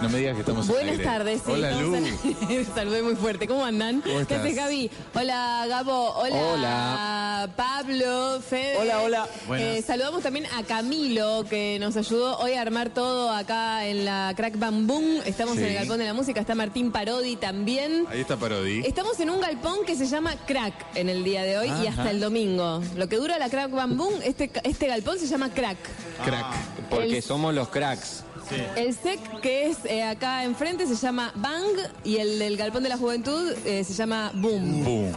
No me digas que estamos Buenas tardes. Sí, hola, Lu. Saludé muy fuerte. ¿Cómo andan? ¿Cómo estás? ¿Qué haces, Gaby? Hola, Gabo. Hola, hola. Pablo, Fede. Hola, hola. Saludamos también a Camilo, que nos ayudó hoy a armar todo acá en la Crack Bang Boom. Estamos en el Galpón de la Música. Está Martín Parodi también. Ahí está Parodi. Estamos en un galpón que se llama Crack en el día de hoy y hasta el domingo. Lo que dura la Crack Bang Boom, este galpón se llama Crack. Crack. Porque somos los cracks. Sí. El SEC, que es acá enfrente, se llama Bang, y el del Galpón de la Juventud se llama Boom. Boom.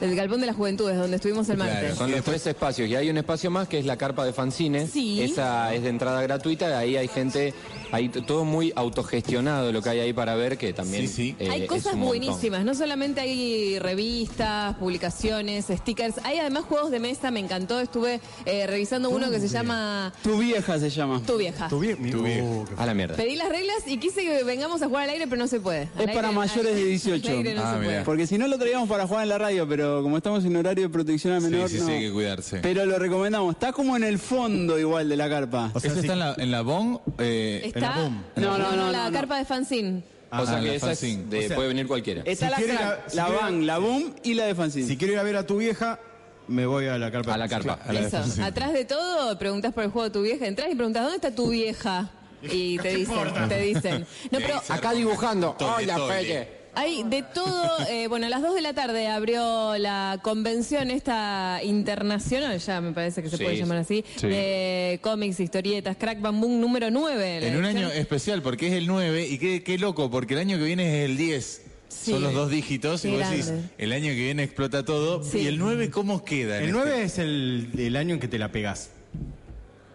El Galpón de la Juventud es donde estuvimos el martes. Claro, son los tres espacios, y hay un espacio más que es la carpa de fanzines. Sí. Esa es de entrada gratuita, ahí hay gente, hay todo muy autogestionado lo que hay ahí para ver, que también hay cosas buenísimas, no solamente hay revistas, publicaciones, stickers, hay además juegos de mesa, me encantó, estuve revisando uno que se llama... Tu vieja se llama. Tu vieja. Tu vieja. A la mierda. Pedí las reglas y quise que vengamos a jugar al aire, pero no se puede. Es para mayores de 18. Porque si no lo traíamos para jugar en la radio, pero como estamos en horario de protección al menor, no. Sí, hay que cuidarse. Pero lo recomendamos. Está como en el fondo igual de la carpa. O sea, ¿eso está en la BOM? ¿Está? No, la carpa de fanzine. O sea que esa es puede venir cualquiera. Está la BAN, la BOM y la de fanzine. Si quiero ir a ver a tu vieja... Me voy a la carpa. A la carpa. Eso. Atrás de todo, preguntás por el juego de tu vieja. Entrás y preguntás, ¿dónde está tu vieja? Y te dicen. No, pero acá dibujando. Hola, Pelle. Hay de todo, bueno, a las 2 de la tarde abrió la convención esta internacional, ya me parece que se puede llamar así, de cómics, historietas, Crack Bang Boom número 9. En un año especial, porque es el 9, y qué loco, porque el año que viene es el 10. Sí. Son los dos dígitos y vos decís, el año que viene explota todo. Sí. ¿Y el 9 cómo queda? El 9 es el año en que te la pegás.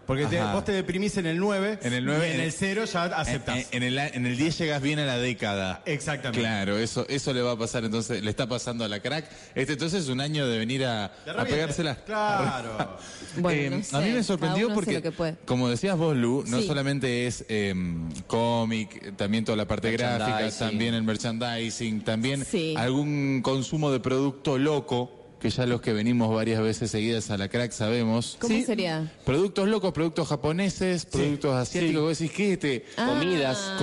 Porque vos te deprimís en el 9, y en el 0 ya aceptás. En el 10 llegas bien a la década. Exactamente. Claro, eso le va a pasar, entonces le está pasando a la Crack. Entonces es un año de venir a pegársela. Claro. Bueno, no sé, a mí me sorprendió porque, como decías vos, Lu, no solamente es cómic, también toda la parte gráfica, también el merchandising, también algún consumo de producto loco. Que ya los que venimos varias veces seguidas a la Crack sabemos. ¿Cómo sería? Productos locos, productos japoneses, productos asiáticos. Vos decís, ¿qué es este?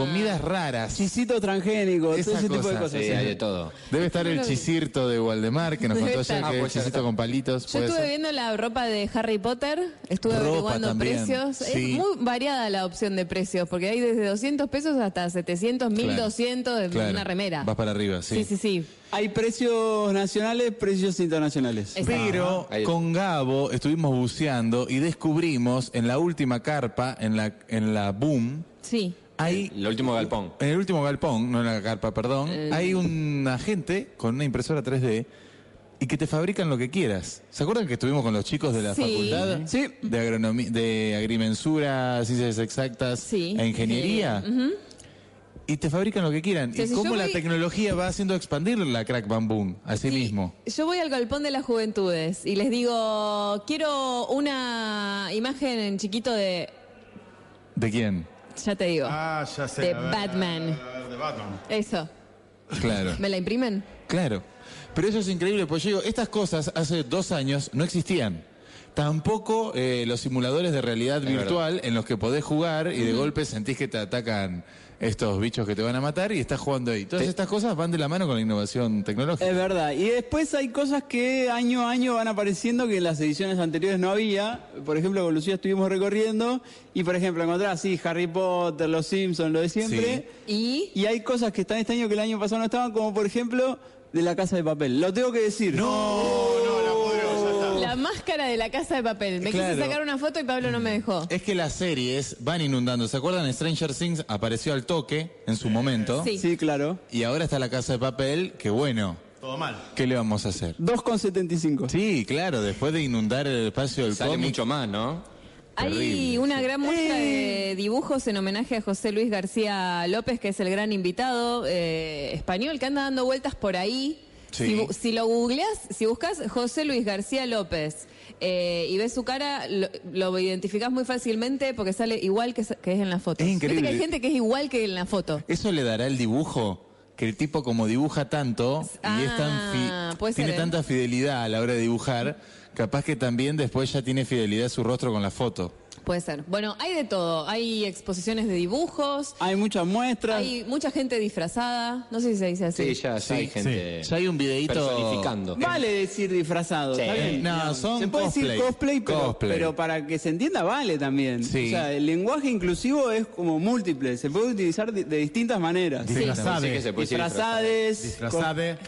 Comidas raras. Chisito transgénico, esa todo ese tipo de cosas. Sí, hay de todo. Debe estar el chisirto de Waldemar, que nos contó ayer que es chisito con palitos. Yo estuve viendo la ropa de Harry Potter, estuve averiguando precios. Sí. Es muy variada la opción de precios, porque hay desde 200 pesos hasta 700, 1200 de una remera. Vas para arriba, sí. Hay precios nacionales, precios internacionales. Pero con Gabo estuvimos buceando y descubrimos en la última carpa, en la Boom... Sí. El último galpón. En el último galpón, no en la carpa, perdón. Hay un agente con una impresora 3D y que te fabrican lo que quieras. ¿Se acuerdan que estuvimos con los chicos de la facultad? Sí. De agronomía, de agrimensura, ciencias exactas e ingeniería. Uh-huh. Y te fabrican lo que quieran. Sí, y cómo la tecnología va haciendo expandir la Crack Bang Boom a sí mismo. Yo voy al Galpón de las Juventudes y les digo, quiero una imagen en chiquito de... ¿De quién? Ya te digo. Ya sé. De Batman. De Batman. Eso. Claro. ¿Me la imprimen? Claro. Pero eso es increíble, porque yo digo, estas cosas hace 2 años no existían. Tampoco los simuladores de realidad virtual en los que podés jugar y de golpe sentís que te atacan estos bichos que te van a matar y estás jugando ahí. Todas estas cosas van de la mano con la innovación tecnológica. Es verdad. Y después hay cosas que año a año van apareciendo que en las ediciones anteriores no había. Por ejemplo, con Lucía estuvimos recorriendo y, por ejemplo, encontrás Harry Potter, Los Simpsons, lo de siempre. Sí. Y hay cosas que están este año que el año pasado no estaban, como por ejemplo, de La Casa de Papel. Lo tengo que decir. La máscara de La Casa de Papel. Me quise sacar una foto y Pablo no me dejó. Es que las series van inundando. ¿Se acuerdan? Stranger Things apareció al toque en su momento. Sí, claro. Y ahora está La Casa de Papel, que bueno. Todo mal. ¿Qué le vamos a hacer? 2,75. Sí, claro, después de inundar el espacio del cómic. Sale mucho más, ¿no? Hay una gran muestra de dibujos en homenaje a José Luis García López, que es el gran invitado español, que anda dando vueltas por ahí. Sí. Si lo googleas, si buscas José Luis García López y ves su cara, lo identificás muy fácilmente porque sale igual que es en la foto. Es increíble. Que hay gente que es igual que en la foto. ¿Eso le dará el dibujo? que el tipo como dibuja tanto y es tan tiene tanta fidelidad a la hora de dibujar, capaz que también después ya tiene fidelidad su rostro con la foto. Puede ser. Bueno, hay de todo. Hay exposiciones de dibujos. Hay muchas muestras. Hay mucha gente disfrazada. No sé si se dice así. Sí, ya hay gente. Sí. Ya hay un videíto personificando. Vale decir disfrazado. Sí. Está bien. No, son se puede cosplay. Decir cosplay, pero para que se entienda vale también. Sí. O sea, el lenguaje inclusivo es como múltiple. Se puede utilizar de distintas maneras. Sí. Disfrazades. Sí. Disfrazades. Disfrazades.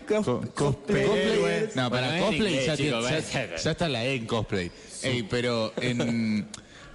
Cosplay. No, para cosplay ya está la E en cosplay. Sí. Ey, pero en...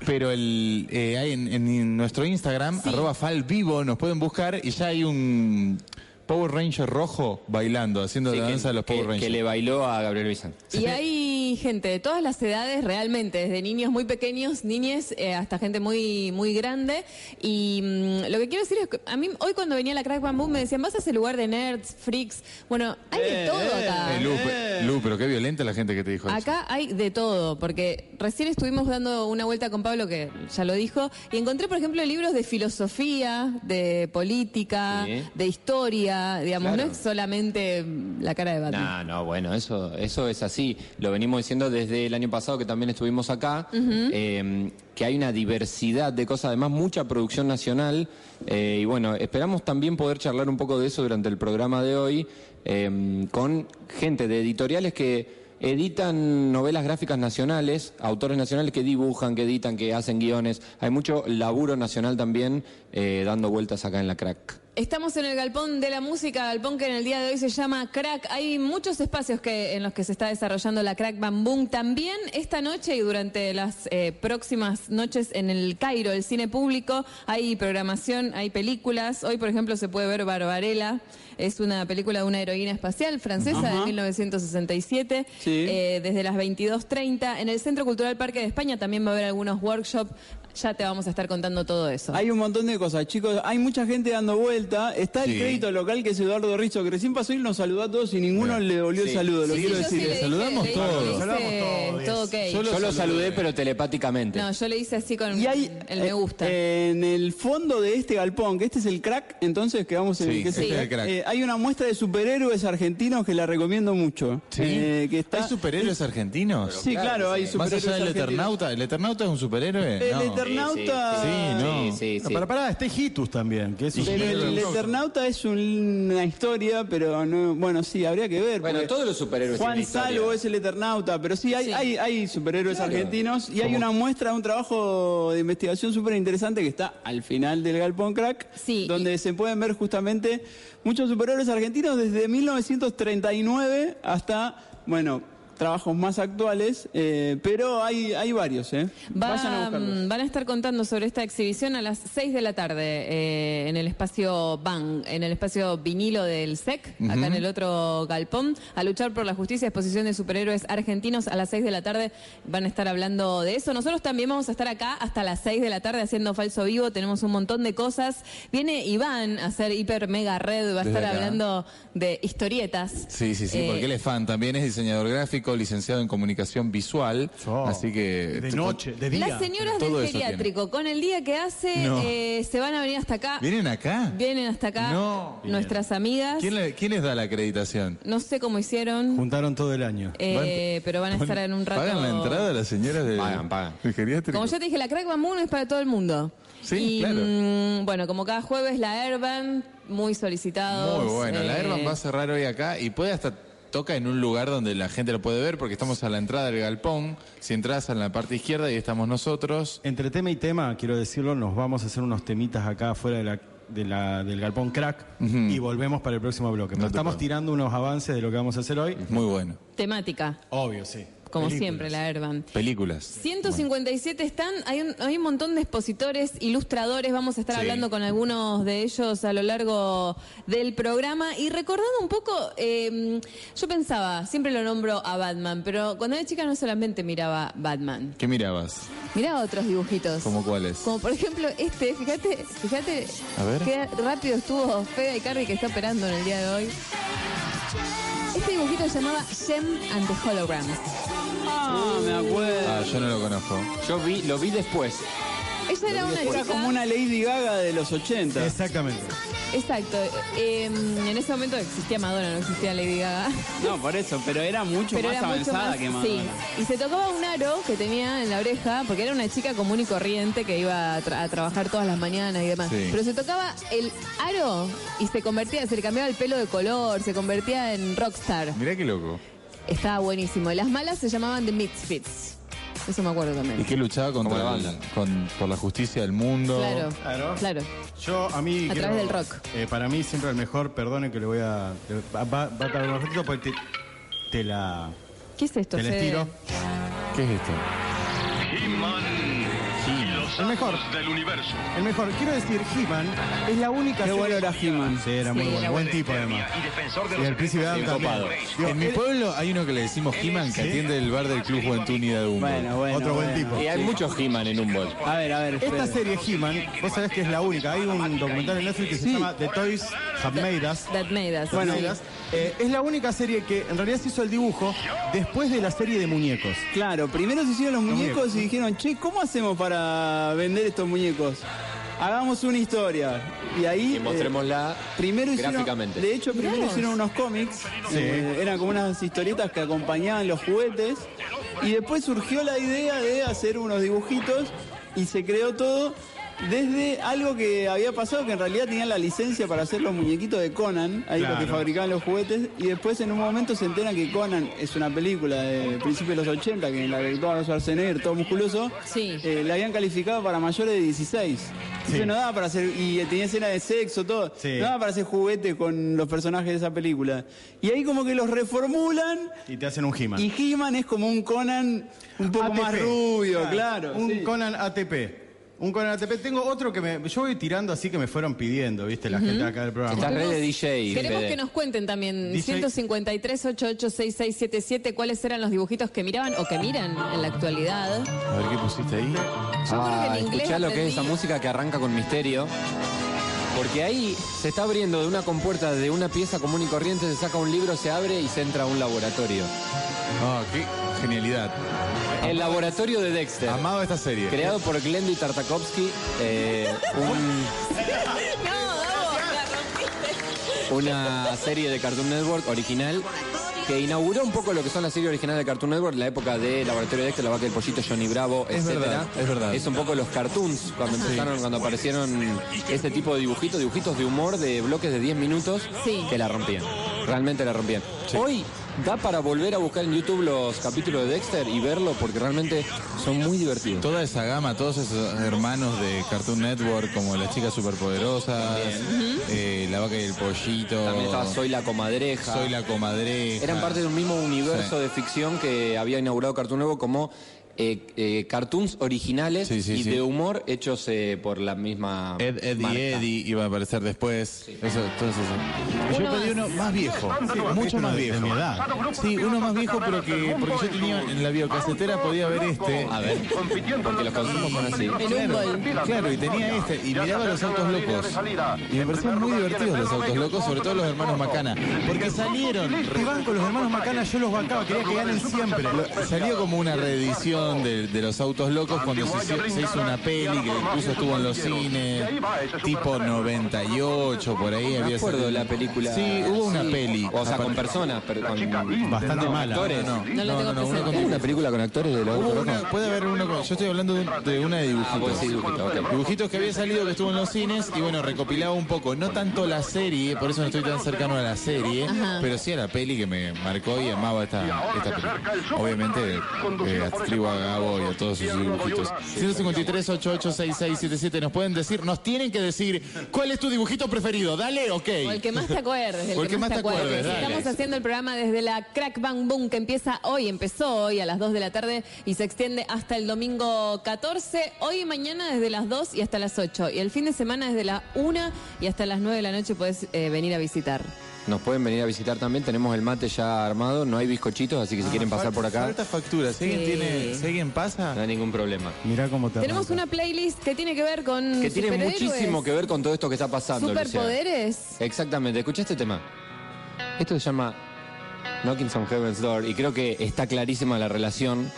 Pero en nuestro Instagram, @falvivo, nos pueden buscar y ya hay un Power Ranger rojo bailando, haciendo la danza de los Power Rangers. Que le bailó a Gabriel Vicente. Y hay gente de todas las edades realmente, desde niños muy pequeños, niñes, hasta gente muy muy grande. Y lo que quiero decir es que a mí hoy cuando venía la Crack Bamboo me decían, vas a ese lugar de nerds, freaks. Bueno, hay de todo acá. Lu, pero qué violenta la gente que te dijo eso. Acá hay de todo, porque recién estuvimos dando una vuelta con Pablo, que ya lo dijo, y encontré, por ejemplo, libros de filosofía, de política, de historia. Digamos, claro. No es solamente la cara de Batman. No, bueno, eso es así. Lo venimos diciendo desde el año pasado que también estuvimos acá, que hay una diversidad de cosas, además mucha producción nacional. Y bueno, esperamos también poder charlar un poco de eso durante el programa de hoy, con gente de editoriales que editan novelas gráficas nacionales, autores nacionales que dibujan, que editan, que hacen guiones. Hay mucho laburo nacional también dando vueltas acá en la Crack. Estamos en el galpón de la música, galpón que en el día de hoy se llama Crack. Hay muchos espacios en los que se está desarrollando la Crack Bang Boom. También esta noche y durante las próximas noches en el Cairo, el cine público, hay programación, hay películas. Hoy, por ejemplo, se puede ver Barbarella. Es una película de una heroína espacial francesa de 1967. Sí. Desde las 22:30. En el Centro Cultural Parque de España también va a haber algunos workshops. Ya te vamos a estar contando todo eso. Hay un montón de cosas, chicos. Hay mucha gente dando vuelta. Está el crédito local, que es Eduardo Rizzo, que recién pasó y nos saludó a todos y ninguno le devolvió el saludo. Lo quiero decir. Le saludamos todos. Yo lo saludé, pero telepáticamente. No, yo le hice así con el me gusta. En el fondo de este galpón, que este es el Crack, entonces que vamos en el Crack. Hay una muestra de superhéroes argentinos que la recomiendo mucho. Sí. Que está... ¿Hay superhéroes argentinos? Sí, claro, hay superhéroes. Más allá del Eternauta. ¿El Eternauta es un superhéroe? No. Eternauta... Sí. Pará, está Hitus también. Que es el Eternauta es una historia, pero no, bueno, sí, habría que ver. Bueno, todos los superhéroes. Juan Salvo es el Eternauta, pero sí, hay superhéroes argentinos. Y hay una muestra, un trabajo de investigación súper interesante que está al final del Galpón Crack, donde se pueden ver justamente muchos superhéroes argentinos desde 1939 hasta, bueno... trabajos más actuales, pero hay varios. Vayan a buscarlos. Van a estar contando sobre esta exhibición a las 6 de la tarde en el espacio Bang, en el espacio vinilo del SEC, acá en el otro galpón. A luchar por la justicia, exposición de superhéroes argentinos a las 6 de la tarde. Van a estar hablando de eso. Nosotros también vamos a estar acá hasta las 6 de la tarde haciendo Falso Vivo. Tenemos un montón de cosas. Viene Iván a hacer Hiper Mega Red, va a estar hablando de historietas. Sí, porque él es fan, también es diseñador gráfico, licenciado en comunicación visual, así que... De noche, de día. Las señoras del geriátrico, con el día que hace, se van a venir hasta acá. ¿Vienen acá? Vienen hasta acá nuestras amigas. ¿Quién les da la acreditación? No sé cómo hicieron. Juntaron todo el año. Pero van a estar en un rato... ¿Pagan la entrada las señoras del geriátrico? Como ya te dije, la Crack Bang Boom es para todo el mundo. Sí, y, claro. Bueno, como cada jueves, la Urban, muy solicitados. Muy bueno, la Urban va a cerrar hoy acá y puede hasta... Toca en un lugar donde la gente lo puede ver, porque estamos a la entrada del galpón. Si entras en la parte izquierda, ahí estamos nosotros. Entre tema y tema, quiero decirlo, nos vamos a hacer unos temitas acá afuera del galpón Crack y volvemos para el próximo bloque. Pero estamos tirando unos avances de lo que vamos a hacer hoy. Muy bueno. Temática. Obvio, sí. Como películas. Siempre, la Urban. Películas. 157 están, hay un montón de expositores, ilustradores, vamos a estar hablando con algunos de ellos a lo largo del programa. Y recordando un poco, yo pensaba, siempre lo nombro a Batman, pero cuando era chica no solamente miraba Batman. ¿Qué mirabas? Miraba otros dibujitos. ¿Cómo cuáles? Como por ejemplo este, fíjate qué rápido estuvo Fede y Carrie, que está operando en el día de hoy. Este dibujito se llamaba Jem and the Holograms. Me acuerdo. Yo no lo conozco. Yo lo vi después. Ella era una chica como una Lady Gaga de los 80. Exactamente. Exacto. En ese momento existía Madonna, no existía Lady Gaga. No, por eso, pero era mucho pero más era avanzada mucho más, que Madonna. Sí. Y se tocaba un aro que tenía en la oreja, porque era una chica común y corriente que iba a trabajar todas las mañanas y demás. Sí. Pero se tocaba el aro y se convertía, se le cambiaba el pelo de color, se convertía en rockstar. Mirá qué loco. Estaba buenísimo. Las malas se llamaban The Misfits. Eso me acuerdo también. Y que luchaba contra la banda. Por la justicia del mundo. Claro, claro, claro. A través del rock. Para mí siempre el mejor, perdone que le voy a... Va a tardar un ratito porque te la... ¿Qué es esto? Te la estiro. ¿Qué es esto? El mejor del universo. El mejor. Quiero decir, He-Man es la única. Qué bueno era He-Man. Sí, era muy bueno. Buen tipo, además. Y el príncipe Adam también. En mi pueblo hay uno que le decimos He-Man, que atiende el bar del Club Juventud Unida de Humbo. Bueno, bueno. Otro buen tipo. Y hay muchos He-Man en Humbo. A ver, a ver. Esta serie He-Man, vos sabés que es la única. Hay un documental en Netflix que se llama The Toys That Made Us. Bueno, es la única serie que en realidad se hizo el dibujo después de la serie de muñecos. Claro, primero se hicieron los muñecos y dijeron, che, ¿cómo hacemos para vender estos muñecos? Hagamos una historia. Y ahí... y mostrémosla primero gráficamente. Hicieron, de hecho, primero hicieron unos cómics. Sí. Eran como unas historietas que acompañaban los juguetes. Y después surgió la idea de hacer unos dibujitos. Y se creó todo desde algo que había pasado, que en realidad tenían la licencia para hacer los muñequitos de Conan. Ahí claro, los que fabricaban los juguetes. Y después en un momento se enteran que Conan es una película de principios de los 80, que en la que actuaba Schwarzenegger, todo musculoso. Sí. La habían calificado para mayores de 16. Sí. Eso no daba para hacer... y tenía escena de sexo, todo. Sí. No daba para hacer juguete con los personajes de esa película. Y ahí como que los reformulan. Y te hacen un He-Man. Y He-Man es como un Conan un poco ATP, más rubio, claro. Un Conan ATP. Un con ATP. Tengo otro que me... yo voy tirando así que me fueron pidiendo, ¿viste? La gente acá del programa. Esta red de DJ. Queremos que nos cuenten también, 153-88-6677, cuáles eran los dibujitos que miraban o que miran en la actualidad. A ver, ¿qué pusiste ahí? Yo creo que en inglés escuchá lo que es esa música que arranca con misterio. Porque ahí se está abriendo de una compuerta, de una pieza común y corriente, se saca un libro, se abre y se entra a un laboratorio. Ah, qué genialidad. El laboratorio de Dexter. Amado esta serie. Creado por Glendy Tartakovsky. Una serie de Cartoon Network original que inauguró un poco lo que son las series originales de Cartoon Network, la época de Laboratorio de Dexter, La Vaca y el Pollito, Johnny Bravo, etc. Es verdad, es verdad. Es un poco los cartoons cuando empezaron, cuando aparecieron este tipo de dibujitos, dibujitos de humor, de bloques de 10 minutos, que la rompían. Realmente la rompían. Sí. Hoy da para volver a buscar en YouTube los capítulos de Dexter y verlo porque realmente son muy divertidos. Toda esa gama, todos esos hermanos de Cartoon Network como Las Chicas Superpoderosas, La Vaca y el Pollito. También estaba Soy la Comadreja. Soy la Comadreja. Eran parte de un mismo universo de ficción que había inaugurado Cartoon Network como cartoons originales de humor hechos por la misma Eddie iba a aparecer después. Sí. Eso. Yo pedí uno más viejo, mucho más viejo. De mi edad. Sí, uno más viejo, pero que porque yo tenía en la biocasetera podía ver este. A ver, porque los consumos son así. Claro, y tenía este, y miraba Los Autos Locos. Y me parecían muy divertidos Los Autos Locos, sobre todo los hermanos Macana. Porque salieron, reban con los hermanos Macana, yo los bancaba, quería que ganen siempre. Salió como una reedición de Los Autos Locos cuando se hizo una peli que incluso estuvo en los cines tipo 98 por ahí. No recuerdo la película. Sí, hubo una peli, o sea, con personas, pero con bastante malas actores. No, una película con actores de Los Autos Locos. Puede haber uno con... yo estoy hablando de una de dibujitos. Dibujitos que había salido, que estuvo en los cines, y bueno, recopilaba un poco, no tanto la serie, por eso no estoy tan cercano a la serie, pero sí a la peli que me marcó y amaba esta película. Obviamente atribuo a Gabo y a todos sus dibujitos. 153-88-6677. Nos pueden decir, nos tienen que decir cuál es tu dibujito preferido, dale, ok. O el que más te acuerdes. O el que más te acuerdes. Estamos haciendo el programa desde la Crack Bang Boom, que empezó hoy a las 2 de la tarde y se extiende hasta el domingo 14. Hoy y mañana desde las 2 y hasta las 8. Y el fin de semana desde la 1 y hasta las 9 de la noche podés venir a visitar. Nos pueden venir a visitar también, tenemos el mate ya armado, no hay bizcochitos, así que si quieren pasar por acá... Falta factura, si alguien pasa... No hay ningún problema. Mirá cómo te tenemos una playlist que tiene que ver con... que tiene muchísimo que ver con todo esto que está pasando, superpoderes. Luciana. Exactamente, escuchá este tema. Esto se llama Knocking on Heaven's Door y creo que está clarísima la relación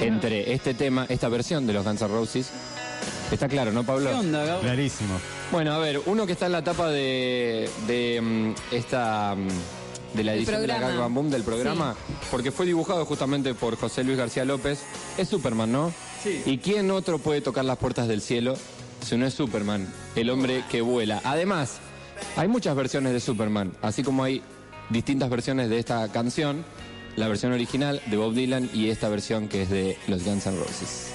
entre este tema, esta versión de los Guns N' Roses... Está claro, ¿no, Pablo? ¿Qué onda, Gabo? Clarísimo. Bueno, a ver, uno que está en la etapa de la edición de la Crack Bang Boom del programa, sí, porque fue dibujado justamente por José Luis García López. Es Superman, ¿no? Sí. ¿Y quién otro puede tocar las puertas del cielo si no es Superman, el hombre que vuela? Además, hay muchas versiones de Superman, así como hay distintas versiones de esta canción, la versión original de Bob Dylan y esta versión que es de los Guns N' Roses.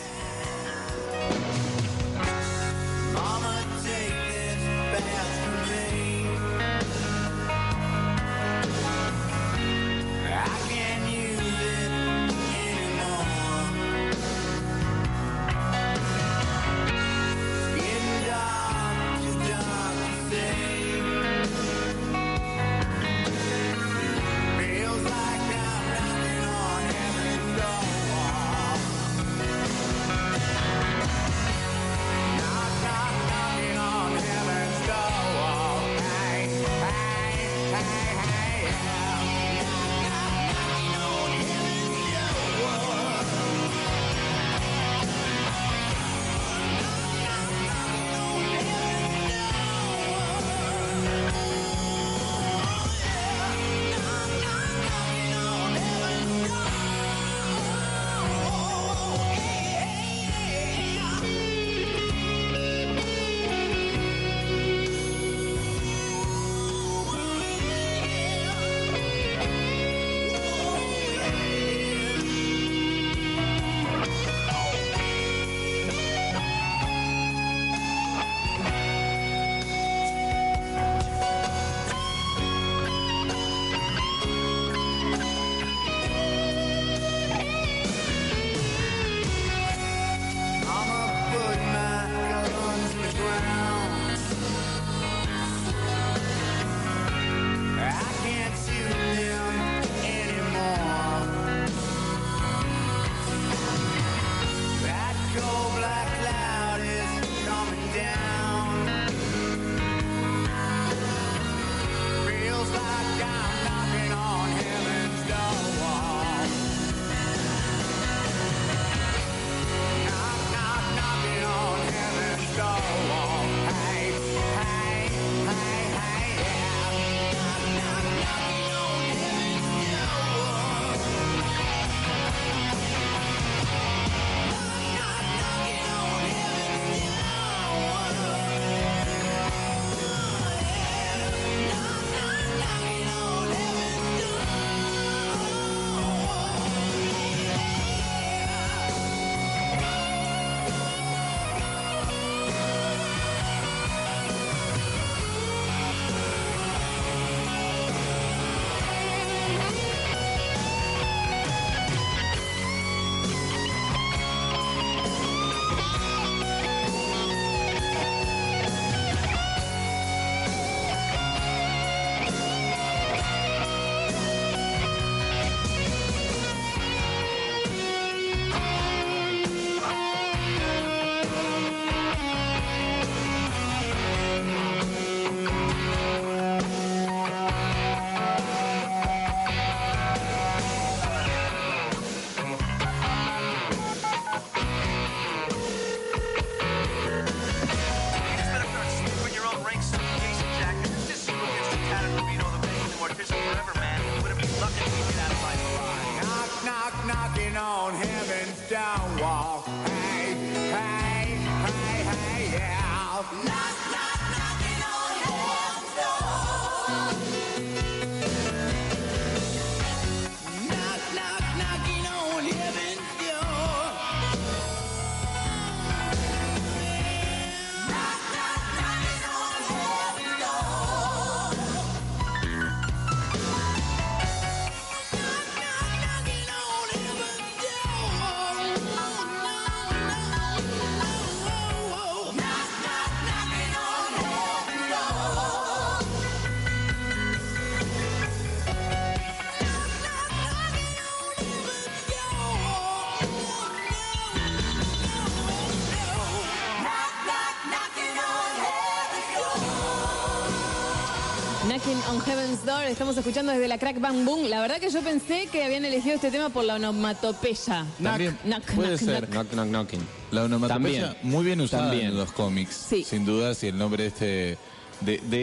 Knocking on Heaven's Door. Estamos escuchando desde la Crack Bang Boom. La verdad que yo pensé que habían elegido este tema por la onomatopeya. También puede ser. Knock, knock, knocking. La onomatopeya también, muy bien usada también en los cómics. Sí. Sin duda, si el nombre de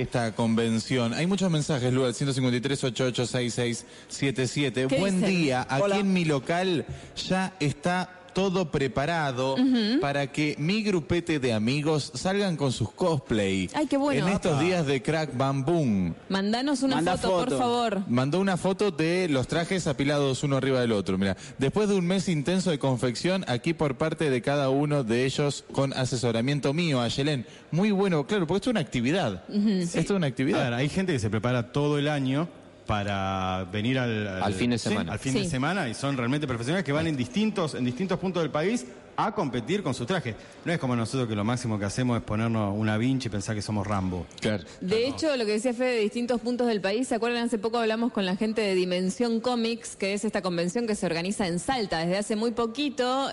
esta convención. Hay muchos mensajes, Lu, al 153-886677. Buen día. Hola. Aquí en mi local ya está todo preparado para que mi grupete de amigos salgan con sus cosplay. Ay, qué bueno. En estos días de Crack Bang Boom. Mandanos una foto, por favor. Mandó una foto de los trajes apilados uno arriba del otro. Mira, después de un mes intenso de confección, aquí por parte de cada uno de ellos, con asesoramiento mío, Ayelén. Muy bueno, claro, porque esto es una actividad. Sí. Esto es una actividad. A ver, hay gente que se prepara todo el año para venir al fin de semana. Sí, al fin de semana, y son realmente profesionales que van en distintos puntos del país a competir con sus trajes. No es como nosotros, que lo máximo que hacemos es ponernos una vincha y pensar que somos Rambo. Claro. De hecho, lo que decía Fede, de distintos puntos del país, ¿se acuerdan? Hace poco hablamos con la gente de Dimensión Comics, que es esta convención que se organiza en Salta desde hace muy poquito,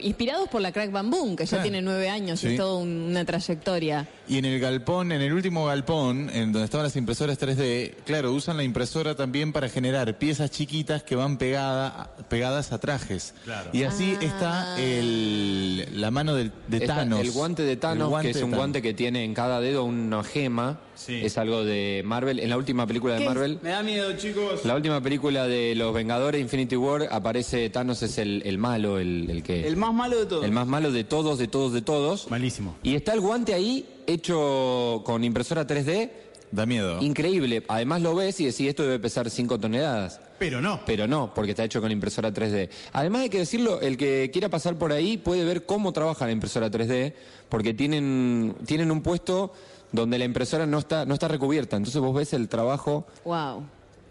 inspirados por la Crack Bang Boom, que ya tiene 9 años, y es toda una trayectoria. Y en el galpón, en el último galpón, en donde estaban las impresoras 3D, claro, usan la impresora también para generar piezas chiquitas que van pegadas a trajes. Claro. Y así está la mano de Thanos. El guante de Thanos, que es un guante que tiene en cada dedo una gema. Sí. Es algo de Marvel. En la última película de Marvel. Me da miedo, chicos. La última película de Los Vengadores, Infinity War, aparece Thanos, es el malo, el que... El más malo de todos. El más malo de todos, de todos, de todos. Malísimo. Y está el guante ahí, hecho con impresora 3D. Da miedo. Increíble. Además lo ves y decís, esto debe pesar 5 toneladas. Pero no. Pero no, porque está hecho con impresora 3D. Además hay que decirlo, el que quiera pasar por ahí puede ver cómo trabaja la impresora 3D, porque tienen un puesto donde la impresora no está recubierta. Entonces vos ves el trabajo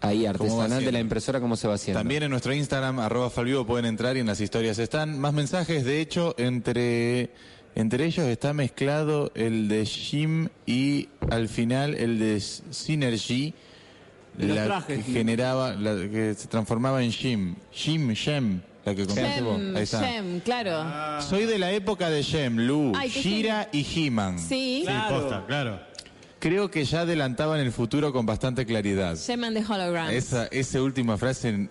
ahí artesanal de la impresora, cómo se va haciendo. También en nuestro Instagram, @falvivo, pueden entrar y en las historias están más mensajes. De hecho, entre ellos está mezclado el de Jim y al final el de Synergy. Que se transformaba en Jim. La que compraste vos. Ahí está. Jem, claro. Soy de la época de Jem, Lu, Shira y He-Man. Sí, claro. Posta, claro. Creo que ya adelantaban el futuro con bastante claridad. Jem and the Holograms. Esa última frase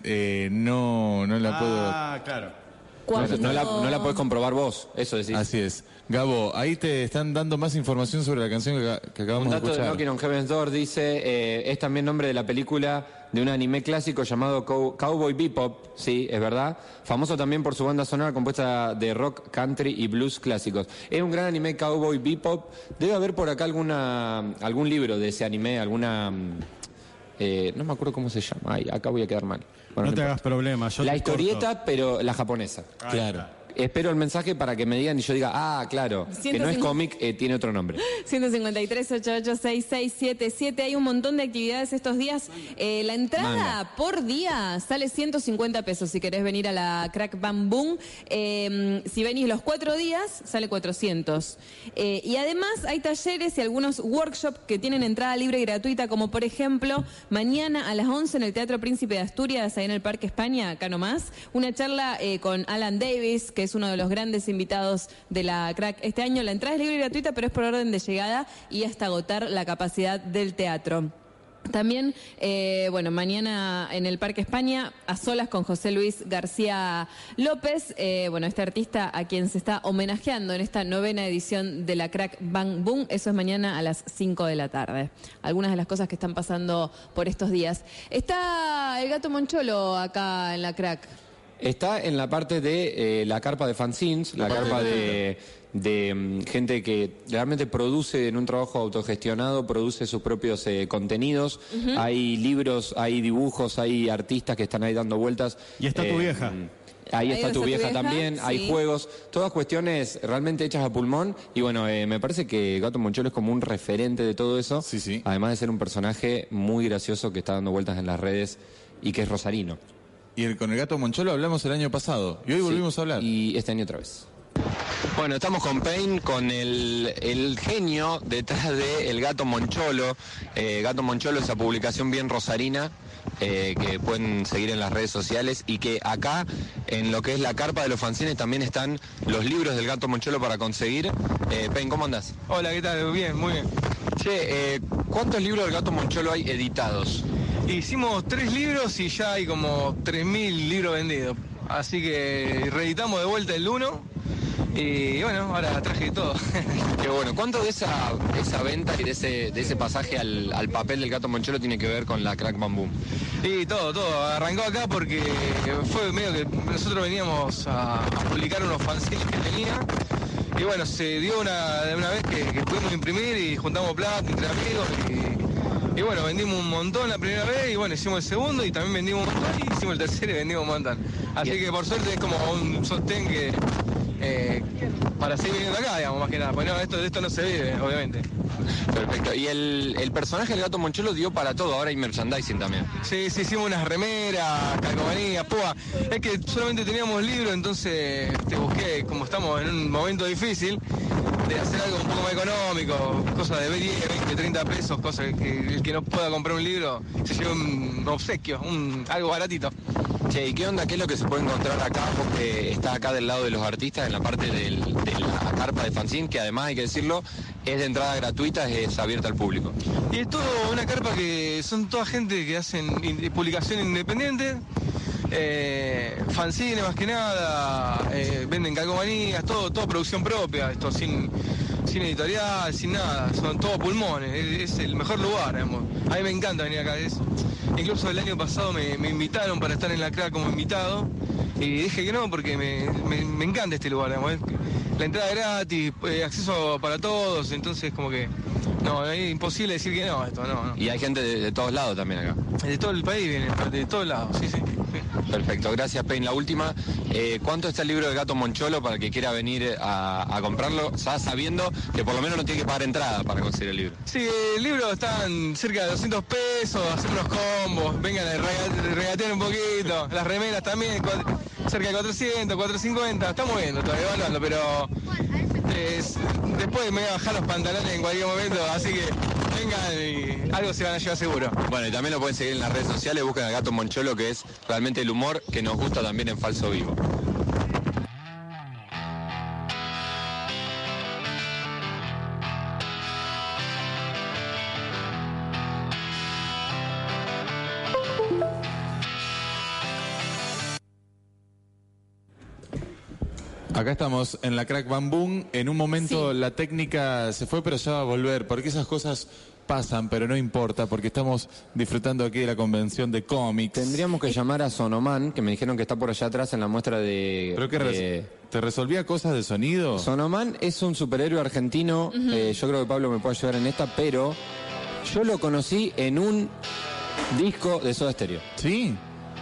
no la puedo... Ah, claro. No la podés comprobar vos, eso decís. Así es. Gabo, ahí te están dando más información sobre la canción que acabamos de escuchar. Un dato de Knocking on Heaven's Door dice, es también nombre de la película de un anime clásico llamado Cowboy Bebop, sí, es verdad. Famoso también por su banda sonora compuesta de rock, country y blues clásicos. Es un gran anime, Cowboy Bebop. Debe haber por acá algún libro de ese anime, no me acuerdo cómo se llama. Ay, acá voy a quedar mal. Bueno, no te hagas problema. Yo la historieta, pero la japonesa. Claro. Espero el mensaje para que me digan y yo diga, claro, que no es cómic, tiene otro nombre. 153-886677. Hay un montón de actividades estos días. La entrada por día sale 150 pesos si querés venir a la Crack Bang Boom. Si venís los 4 días, sale 400. Y además hay talleres y algunos workshops que tienen entrada libre y gratuita, como por ejemplo, mañana a las 11 en el Teatro Príncipe de Asturias, ahí en el Parque España, acá nomás, una charla con Alan Davis, que es uno de los grandes invitados de la Crack este año. La entrada es libre y gratuita, pero es por orden de llegada y hasta agotar la capacidad del teatro. También, mañana en el Parque España, a solas con José Luis García López, este artista a quien se está homenajeando en esta 9ª edición de la Crack Bang Boom. Eso es mañana a las 5 de la tarde. Algunas de las cosas que están pasando por estos días. Está el Gato Moncholo acá en la Crack. Está en la parte de la carpa de fanzines, la carpa de gente que realmente produce en un trabajo autogestionado, produce sus propios contenidos. Hay libros, hay dibujos, hay artistas que están ahí dando vueltas. Y está tu vieja. Ahí está tu vieja también, hay juegos, todas cuestiones realmente hechas a pulmón. Y bueno, me parece que Gato Moncholo es como un referente de todo eso. Sí, sí. Además de ser un personaje muy gracioso que está dando vueltas en las redes y que es rosarino. Y con el Gato Moncholo hablamos el año pasado. Y hoy volvimos a hablar. Y este año otra vez. Bueno, estamos con Peyne, con el genio detrás de El Gato Moncholo. Gato Moncholo, esa publicación bien rosarina que pueden seguir en las redes sociales, y que acá, en lo que es la carpa de los fanzines, también están los libros del Gato Moncholo para conseguir. Peyne, ¿cómo andás? Hola, ¿qué tal? Bien, muy bien. Che, ¿cuántos libros del Gato Moncholo hay editados? Hicimos 3 libros y ya hay como 3.000 libros vendidos. Así que reeditamos de vuelta el 1. Y bueno, ahora traje todo. Qué bueno. ¿Cuánto de esa venta y de ese pasaje al papel del Gato Moncholo tiene que ver con la Crack Bang Boom? Y todo. Arrancó acá porque fue medio que nosotros veníamos a publicar unos fanzines que tenía. Y bueno, se dio una vez que pudimos imprimir y juntamos plata entre amigos. Y bueno, vendimos un montón la primera vez, y bueno, hicimos el segundo y también vendimos un montón, y hicimos el tercero y vendimos un montón. Así que por suerte es como un sostén que... para seguir viviendo acá, digamos, más que nada, pues no, de esto no se vive, obviamente. Perfecto. Y el personaje del Gato Moncholo dio para todo, ahora hay merchandising también. Sí, hicimos unas remeras, calcomanías, púa. Es que solamente teníamos libros, entonces te busqué, como estamos en un momento difícil, de hacer algo un poco más económico, cosas de 10, 20, 30 pesos, cosas que el que no pueda comprar un libro se lleve un obsequio, algo baratito. Che, ¿y qué onda? ¿Qué es lo que se puede encontrar acá? Porque está acá del lado de los artistas, en la parte de la carpa de fanzine, que además, hay que decirlo, es de entrada gratuita, es abierta al público. Y es todo una carpa que son toda gente que hacen publicación independiente, fanzine más que nada, venden calcomanías, todo producción propia, esto sin editorial, sin nada, son todo pulmones, es el mejor lugar, digamos. A mí me encanta venir acá, incluso el año pasado me invitaron para estar en la CRA como invitado, y dije que no porque me encanta este lugar, digamos. La entrada gratis, acceso para todos, entonces como que no, es imposible decir que no a esto, no. Y hay gente de todos lados también acá. De todo el país viene, de todos lados, sí. Perfecto, gracias Peyne. La última, ¿cuánto está el libro de Gato Moncholo para el que quiera venir a comprarlo? Ya sabiendo que por lo menos no tiene que pagar entrada para conseguir el libro. Sí, el libro está cerca de 200 pesos, hacer unos combos, vengan a regatear un poquito, las remeras también, cerca de 400, 450, estamos viendo, todavía evaluando, pero después me voy a bajar los pantalones en cualquier momento, así que... vengan y algo se van a llevar seguro. Bueno, y también lo pueden seguir en las redes sociales, busquen al Gato Moncholo, que es realmente el humor que nos gusta también en Falso Vivo. Acá estamos en la Crack Bang Boom. En un momento sí. La técnica se fue, pero ya va a volver, porque esas cosas pasan, pero no importa, porque estamos disfrutando aquí de la convención de cómics. Tendríamos que llamar a Sonoman, que me dijeron que está por allá atrás en la muestra de... ¿Pero qué te resolvía cosas de sonido? Sonoman es un superhéroe argentino, yo creo que Pablo me puede ayudar en esta, pero yo lo conocí en un disco de Soda Stereo. ¿Sí?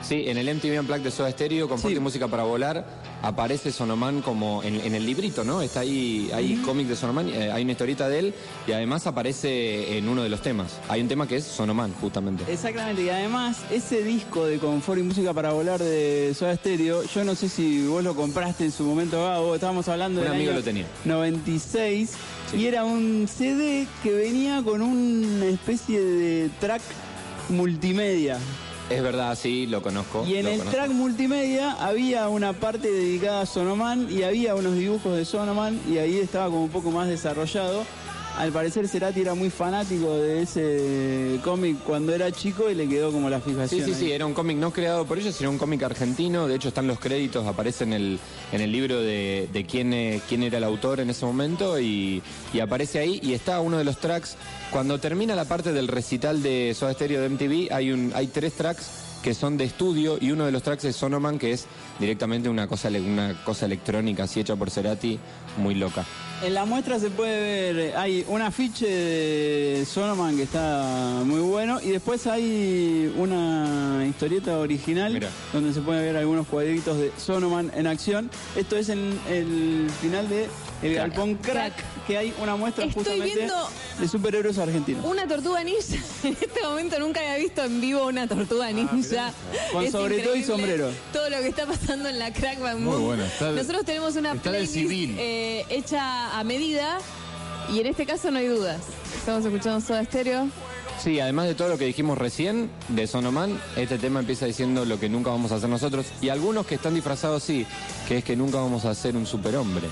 Sí, en el MTV Unplugged de Soda Stereo, con Fuerte Música para Volar... aparece Sonoman como en el librito, ¿no? Está ahí, hay cómic de Sonoman, hay una historieta de él, y además aparece en uno de los temas. Hay un tema que es Sonoman, justamente. Exactamente, y además, ese disco de Confort y Música para Volar de Soda Stereo, yo no sé si vos lo compraste en su momento, Gabo, estábamos hablando de un amigo año lo tenía. 96, sí. Y era un CD que venía con una especie de track multimedia. Es verdad, sí, lo conozco. Y en el track multimedia había una parte dedicada a Sonoman y había unos dibujos de Sonoman y ahí estaba como un poco más desarrollado. Al parecer Cerati era muy fanático de ese cómic cuando era chico y le quedó como la fijación. Sí, era un cómic no creado por ellos, sino un cómic argentino. De hecho están los créditos, aparece en el libro de quién era el autor en ese momento y aparece ahí y está uno de los tracks. Cuando termina la parte del recital de Soda Stereo de MTV hay 3 tracks que son de estudio y uno de los tracks es Sonoman, que es directamente una cosa electrónica así hecha por Cerati, muy loca. En la muestra se puede ver, hay un afiche de Sonoman que está muy bueno y después hay una historieta original. Mirá. Donde se pueden ver algunos cuadritos de Sonoman en acción. Esto es en el final de El Galpón Crack, que hay una muestra. Estoy justamente viendo de superhéroes argentinos. Una tortuga ninja. En este momento nunca había visto en vivo una tortuga ninja. sea, con sobretot y sombrero. Todo lo que está pasando en la Crack Bang Boom. Muy bueno, nosotros tenemos una playlist hecha a medida y en este caso no hay dudas. Estamos escuchando Soda Stereo. Sí, además de todo lo que dijimos recién de Sonoman, este tema empieza diciendo lo que nunca vamos a hacer nosotros. Y algunos que están disfrazados sí, que es que nunca vamos a ser un superhombre.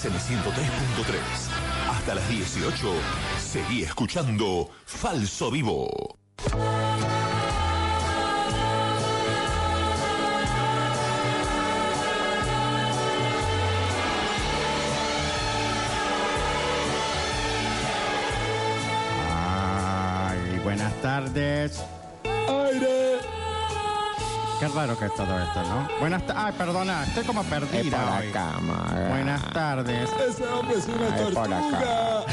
En 103.3 hasta las 18 seguí escuchando Falso Vivo. Ay, buenas tardes. Aire. Qué raro que es todo esto, ¿no? Buenas tardes. Ay, perdona, estoy como perdida. Es por acá, madre. Buenas tardes. Ese hombre es una tortuga.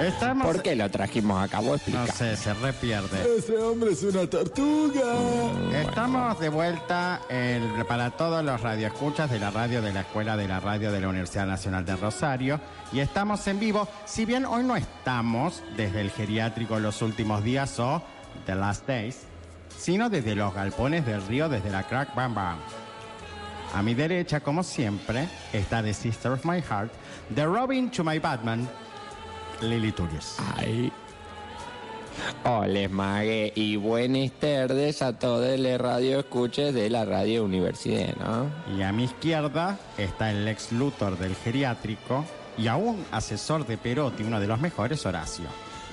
Estamos... ¿Por qué lo trajimos acá? Vos explica. No sé, se repierde. Ese hombre es una tortuga. Estamos de vuelta para todos los radioescuchas de la radio de la Escuela de la Radio de la Universidad Nacional de Rosario. Y estamos en vivo. Si bien hoy no estamos desde el geriátrico los últimos días o The Last Days, sino desde los galpones del río, desde la Crack Bang Bang. A mi derecha, como siempre, está The Sister of My Heart, The Robin to My Batman, Lili Turius. Ay. Hola, Mague, y buenas tardes a todos los radioescuches de la Radio Universidad, ¿no? Y a mi izquierda está el ex Luthor del geriátrico y aún asesor de Perotti, uno de los mejores, Horacio.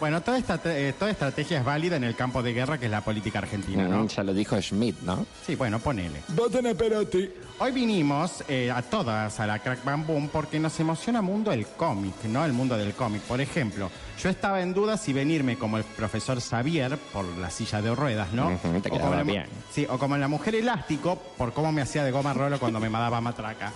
Bueno, toda estrategia es válida en el campo de guerra que es la política argentina, ¿no? Ya lo dijo Schmidt, ¿no? Sí, bueno, ponele. Voten a Perotti. Hoy vinimos a todas a la Crack Bang Boom porque nos emociona mundo el cómic, ¿no? El mundo del cómic. Por ejemplo, yo estaba en duda si venirme como el profesor Xavier por la silla de ruedas, ¿no? Te quedaba o como bien. Sí, o como en La Mujer Elástico por cómo me hacía de goma rolo cuando me mandaba matraca.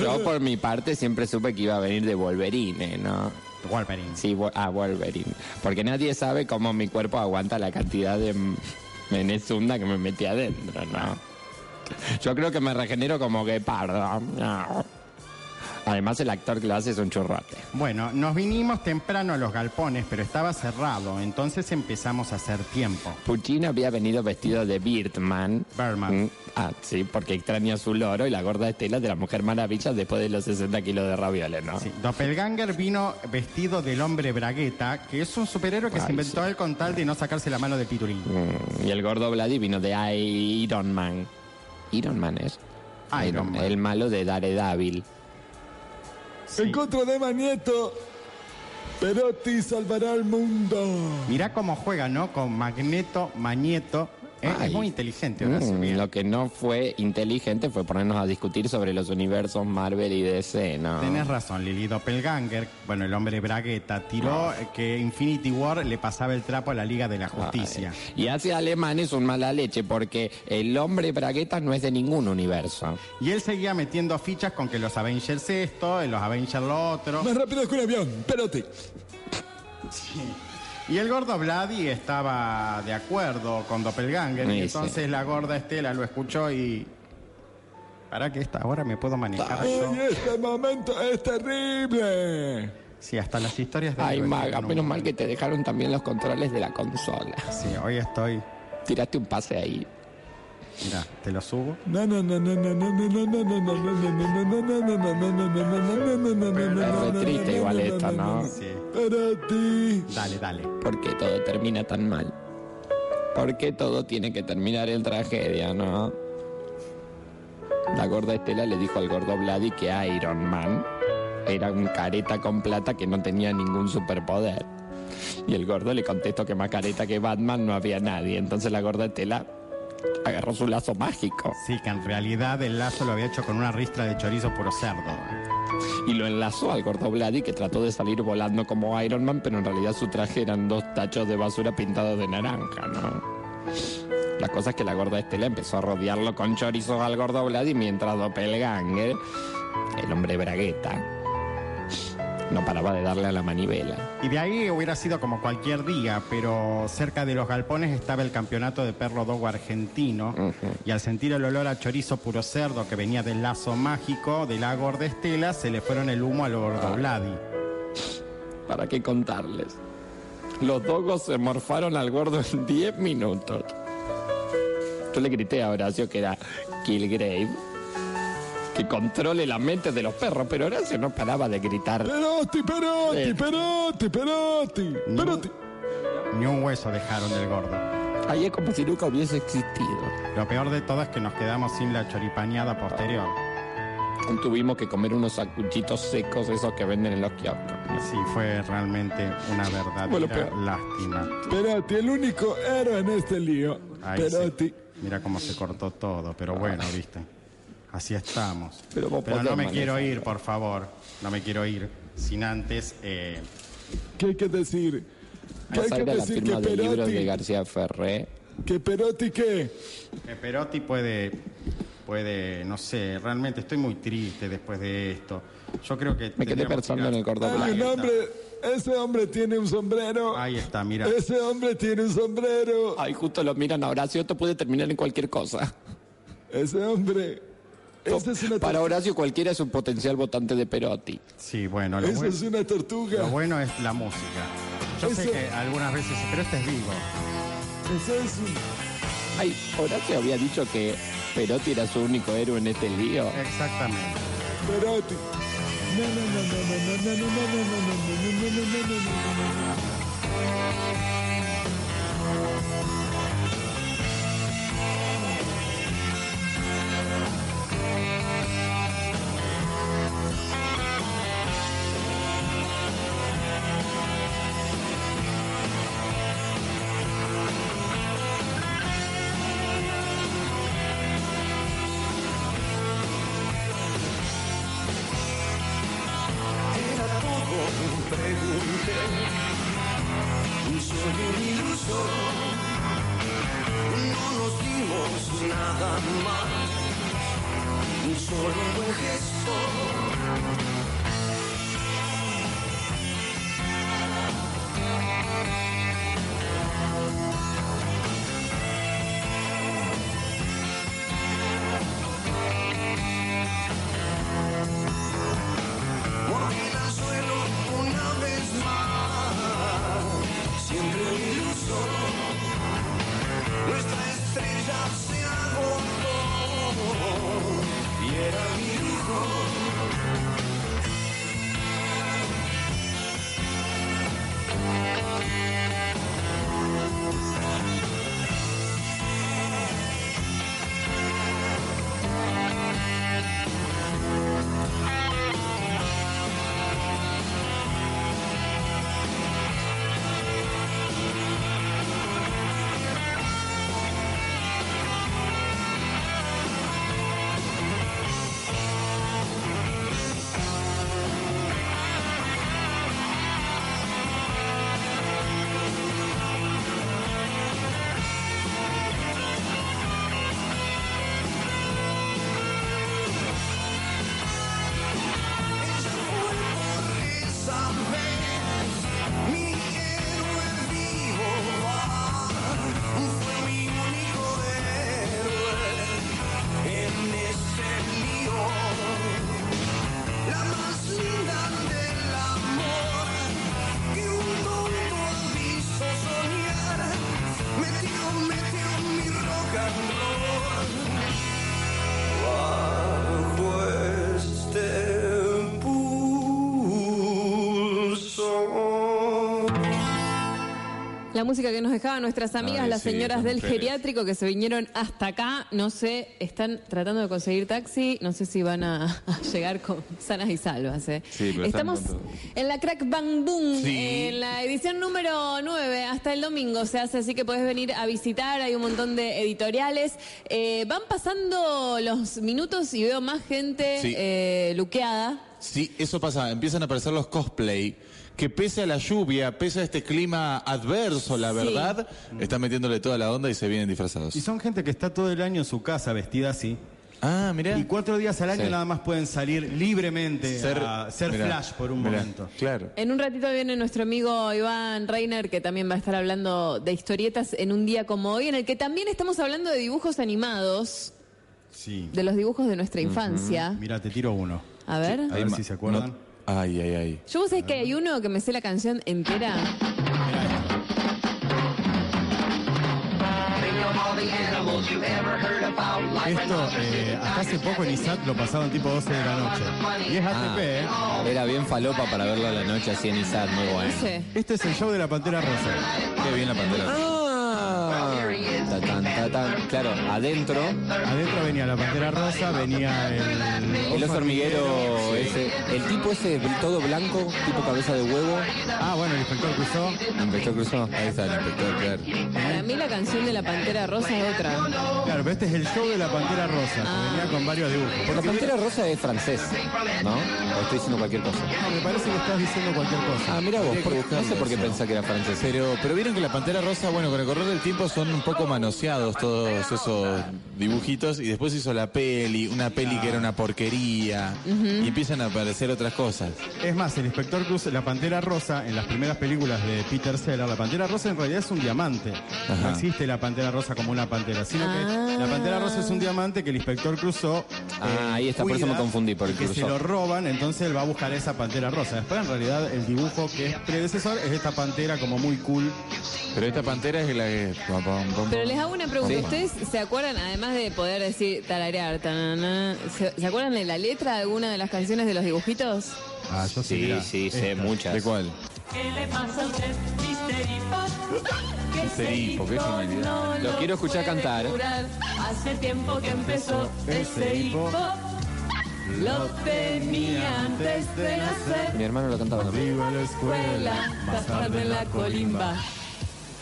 Yo, por mi parte, siempre supe que iba a venir de Wolverine, ¿no? Wolverine. Sí, Wolverine. Porque nadie sabe cómo mi cuerpo aguanta la cantidad de menezunda que me metí adentro, ¿no? Yo creo que me regenero como guepardo. Además, el actor que lo hace es un churrote. Bueno, nos vinimos temprano a los galpones, pero estaba cerrado, entonces empezamos a hacer tiempo. Puccino había venido vestido de Birdman. Ah, sí, porque extraña su loro y la gorda Estela de la Mujer Maravilla después de los 60 kilos de ravioles, ¿no? Sí, Doppelganger vino vestido del Hombre Bragueta, que es un superhéroe que se inventó él con tal de no sacarse la mano de Piturín. Y el gordo Vladi vino de Iron Man. ¿Iron Man es? Iron Man. El malo de Daredevil. Sí. En contra de Magneto, Perotti salvará al mundo. Mirá cómo juega, ¿no? Con Magneto, Magneto. Es muy inteligente. Lo que no fue inteligente fue ponernos a discutir sobre los universos Marvel y DC, ¿no? Tenés razón, Lili. Doppelganger, bueno, el Hombre Bragueta, tiró que Infinity War le pasaba el trapo a la Liga de la Justicia. Y hace alemanes un mala leche porque el Hombre Bragueta no es de ningún universo. Y él seguía metiendo fichas con que los Avengers esto, los Avengers lo otro. Más rápido que un avión, Perotti. Sí. Y el gordo Vladi estaba de acuerdo con Doppelganger, y entonces la gorda Estela lo escuchó y... ¿Para que esta hora me puedo manejar yo? ¡Ay, este momento es terrible! Sí, hasta las historias de... ¡Ay, Maga, menos mal que te dejaron también los controles de la consola! Sí, hoy estoy... Tiraste un pase ahí. Mira, te lo subo. Es triste igual esto, ¿no? Sí. Dale. ¿Por qué todo termina tan mal? ¿Por qué todo tiene que terminar en tragedia, no? La gorda Estela le dijo al gordo Vladi que Iron Man era un careta con plata que no tenía ningún superpoder. Y el gordo le contestó que más careta que Batman no había nadie. Entonces la gorda Estela agarró su lazo mágico. Sí, que en realidad el lazo lo había hecho con una ristra de chorizo puro cerdo. Y lo enlazó al gordo Vladi, que trató de salir volando como Iron Man, pero en realidad su traje eran dos tachos de basura pintados de naranja, ¿no? La cosa es que la gorda Estela empezó a rodearlo con chorizo al gordo Vladi, mientras Doppelganger, el Hombre Bragueta, no paraba de darle a la manivela. Y de ahí hubiera sido como cualquier día, pero cerca de los galpones estaba el campeonato de perro dogo argentino. Y al sentir el olor a chorizo puro cerdo que venía del lazo mágico de la gorda Estela, se le fueron el humo al gordo Vladi. ¿Para qué contarles? Los dogos se morfaron al gordo en 10 minutos. Yo le grité a Horacio, que era Kilgrave, que controle la mente de los perros, pero Horacio no paraba de gritar. Perotti. Ni un hueso dejaron del gordo. Ahí es como si nunca hubiese existido. Lo peor de todo es que nos quedamos sin la choripaneada posterior. Tuvimos que comer unos sacuchitos secos, esos que venden en los kioscos. Sí, fue realmente una verdadera lástima. Perotti, el único héroe en este lío. Ahí Perotti. Sí. Mira cómo se cortó todo, pero bueno, viste. Así estamos. Pero no me quiero ir, por favor. No me quiero ir sin antes... ¿Qué hay que decir? ¿Qué hay que decir? Que Perotti... de García Ferré. ¿Que Perotti qué? Que Perotti puede... No sé, realmente estoy muy triste después de esto. Yo creo que... Me quedé pensando en el cordón. Ese hombre tiene un sombrero. Ahí está, mira. Ese hombre tiene un sombrero. Ay, justo lo miran a Horacio. Esto puede terminar en cualquier cosa. Ese hombre... Para Horacio cualquiera es un potencial votante de Perotti. Sí, bueno, eso es una tortuga. Lo bueno es la música. Yo sé que algunas veces, pero este es vivo. Ay, Horacio había dicho que Perotti era su único héroe en este lío. Exactamente. Perotti. más, ni solo un buen gesto. La música que nos dejaban nuestras amigas, las señoras del geriátrico que se vinieron hasta acá. No sé, están tratando de conseguir taxi. No sé si van a llegar con sanas y salvas. Sí, estamos en la Crack Bang Boom, sí, en la edición número 9. Hasta el domingo se hace, así que podés venir a visitar. Hay un montón de editoriales. Van pasando los minutos y veo más gente luqueada. Sí, eso pasa. Empiezan a aparecer los cosplay, que pese a la lluvia, pese a este clima adverso, la verdad, están metiéndole toda la onda y se vienen disfrazados. Y son gente que está todo el año en su casa vestida así. Ah, mirá. Y 4 días al año nada más pueden salir libremente a ser Flash por un momento. Claro. En un ratito viene nuestro amigo Iván Reiner, que también va a estar hablando de historietas en un día como hoy, en el que también estamos hablando de dibujos animados. Sí. De los dibujos de nuestra infancia. Mirá, te tiro uno. A ver. Sí, a ver si se acuerdan. No. Ay, ay, ay. Yo sé que hay uno que me sé la canción entera. Esto, hasta hace poco en ISAT lo pasaban tipo 12 de la noche. Y es ATP, Era bien falopa para verlo a la noche así en ISAT, muy bueno. Sí. Este es el show de la Pantera Rosa. Qué bien la Pantera Rosa. Tatán, tatán. Claro, adentro. Adentro venía la Pantera Rosa, venía el oso hormiguero, ese, el tipo ese todo blanco, tipo cabeza de huevo. Ah, bueno, el Inspector Cruzó. El Inspector Cruzó, ahí está el Inspector, claro. Para mí la canción de la Pantera Rosa es otra. Claro, pero este es el show de la Pantera Rosa, que venía con varios dibujos. Porque la Pantera Rosa es francés, ¿no? O estoy diciendo cualquier cosa. No, me parece que estás diciendo cualquier cosa. Ah, mira vos, no sé por qué pensás que era francés. Pero vieron que la Pantera Rosa, bueno, con el correr del tiempo son un poco manoseados todos esos dibujitos, y después hizo la peli, una peli que era una porquería, y empiezan a aparecer otras cosas. Es más, el Inspector Cruz, la Pantera Rosa, en las primeras películas de Peter Sellers, la Pantera Rosa en realidad es un diamante. Ajá. No existe la Pantera Rosa como una pantera, sino que la Pantera Rosa es un diamante que el Inspector Cruzó ahí está, por eso me confundí, por el que Cruzó. Se lo roban, entonces él va a buscar esa Pantera Rosa. Después, en realidad, el dibujo que es predecesor es esta pantera como muy cool. Pero esta pantera es la que... Pero les hago una pregunta. Sí. ¿Ustedes se acuerdan, además de poder decir tararear, tanana, ¿se acuerdan de la letra de alguna de las canciones de los dibujitos? Ah, yo sí, sé muchas. ¿De cuál? ¿Qué le pasa a usted, Misteripo? ¿Qué genialidad? Lo quiero escuchar cantar. Hace tiempo que empezó ese hipo. Lo tenía antes de nacer. Mi hermano lo cantaba también. Vivo a la escuela, pasarme en la colimba.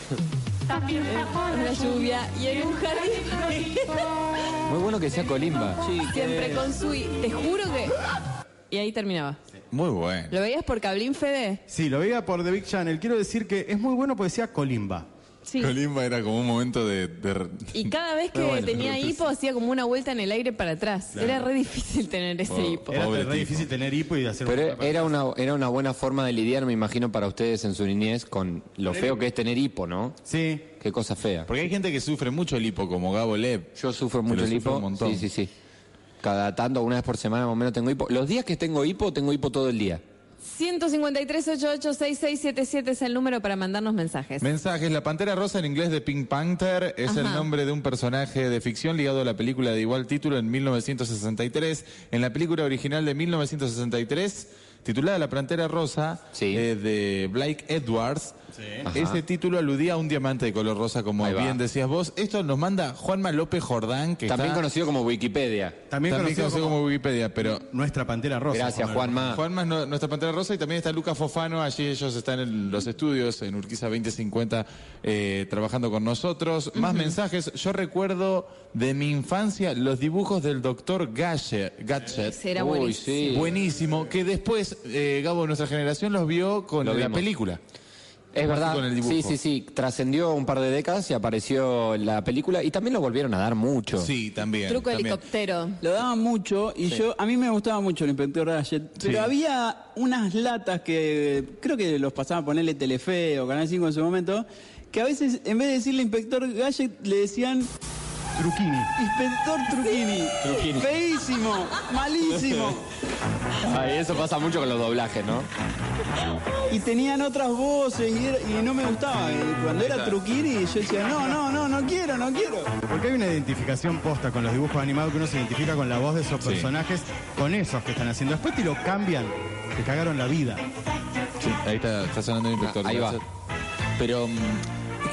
En la lluvia y en un jardín. Muy bueno que sea colimba. Siempre con su... Te juro que... Y ahí terminaba. Muy bueno. ¿Lo veías por Cablín, Fede? Sí, lo veía por The Big Channel. Quiero decir que es muy bueno porque sea colimba. Sí. Colimba era como un momento de... Y cada vez que tenía hipo hacía como una vuelta en el aire para atrás. Claro. Era re difícil tener ese hipo. Era re difícil tener hipo y hacer... Pero era una buena forma de lidiar, me imagino, para ustedes en su niñez con lo feo que es tener hipo, ¿no? Sí. Qué cosa fea. Porque hay gente que sufre mucho el hipo, como Gabo Lev. Yo sufro mucho el hipo. Sí, sí, sí. Cada tanto, una vez por semana más o menos tengo hipo. Los días que tengo hipo todo el día. 153-88-6677 es el número para mandarnos mensajes. Mensajes. La Pantera Rosa en inglés de Pink Panther es el nombre de un personaje de ficción ligado a la película de igual título en 1963. En la película original de 1963, titulada La Pantera Rosa, de Blake Edwards, ese título aludía a un diamante de color rosa, como bien decías vos. Esto nos manda Juanma López Jordán, que también está... conocido como Wikipedia. También conocido como Wikipedia, pero... Nuestra Pantera Rosa. Gracias, Juanma. Juanma es nuestra Pantera Rosa, y también está Lucas Fofano. Allí ellos están en los estudios, en Urquiza 2050, trabajando con nosotros. Más mensajes. Yo recuerdo de mi infancia los dibujos del Dr. Gadget. Era buenísimo. Buenísimo, que después... Gabo, nuestra generación los vio con la película. Es verdad, sí, sí, sí. Trascendió un par de décadas y apareció la película, y también lo volvieron a dar mucho. Sí, también. Truco helicóptero. Lo daban mucho, y a mí me gustaba mucho el Inspector Gadget, pero había unas latas que creo que los pasaban a ponerle Telefe o Canal 5 en su momento, que a veces en vez de decirle Inspector Gadget le decían... Truquini. Inspector Truquini. Truquini. Feísimo, malísimo. Ay, eso pasa mucho con los doblajes, ¿no? Y tenían otras voces y no me gustaba. Cuando era Truquini yo decía, no quiero. Porque hay una identificación posta con los dibujos animados, que uno se identifica con la voz de esos personajes, con esos que están haciendo. Después te lo cambian, te cagaron la vida. Sí, ahí está sonando el Inspector. Ahí va. Pero...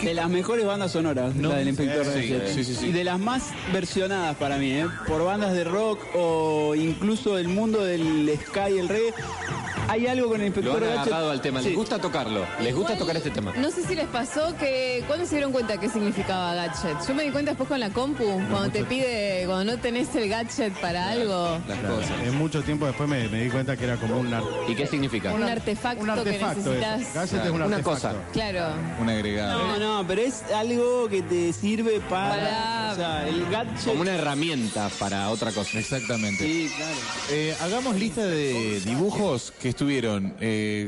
de las mejores bandas sonoras, la del Inspector Gadget. Y de las más versionadas para mí, por bandas de rock o incluso del mundo del ska y el reggae. Hay algo con el Inspector Gadget. Lo han agarrado al tema, les gusta tocarlo, les gusta tocar este tema. No sé si les pasó que, ¿cuándo se dieron cuenta qué significaba gadget? Yo me di cuenta después con la compu, cuando te pide, cuando no tenés el gadget para algo. Las cosas. En mucho tiempo después me di cuenta que era como un... ¿Y qué significa? Un artefacto, que necesitas. Gadget es un artefacto. Una cosa. Claro. Un agregado. No, pero es algo que te sirve para... O sea, el gadget... Como una herramienta para otra cosa. Exactamente. Sí, claro. Hagamos lista de dibujos que estuvieron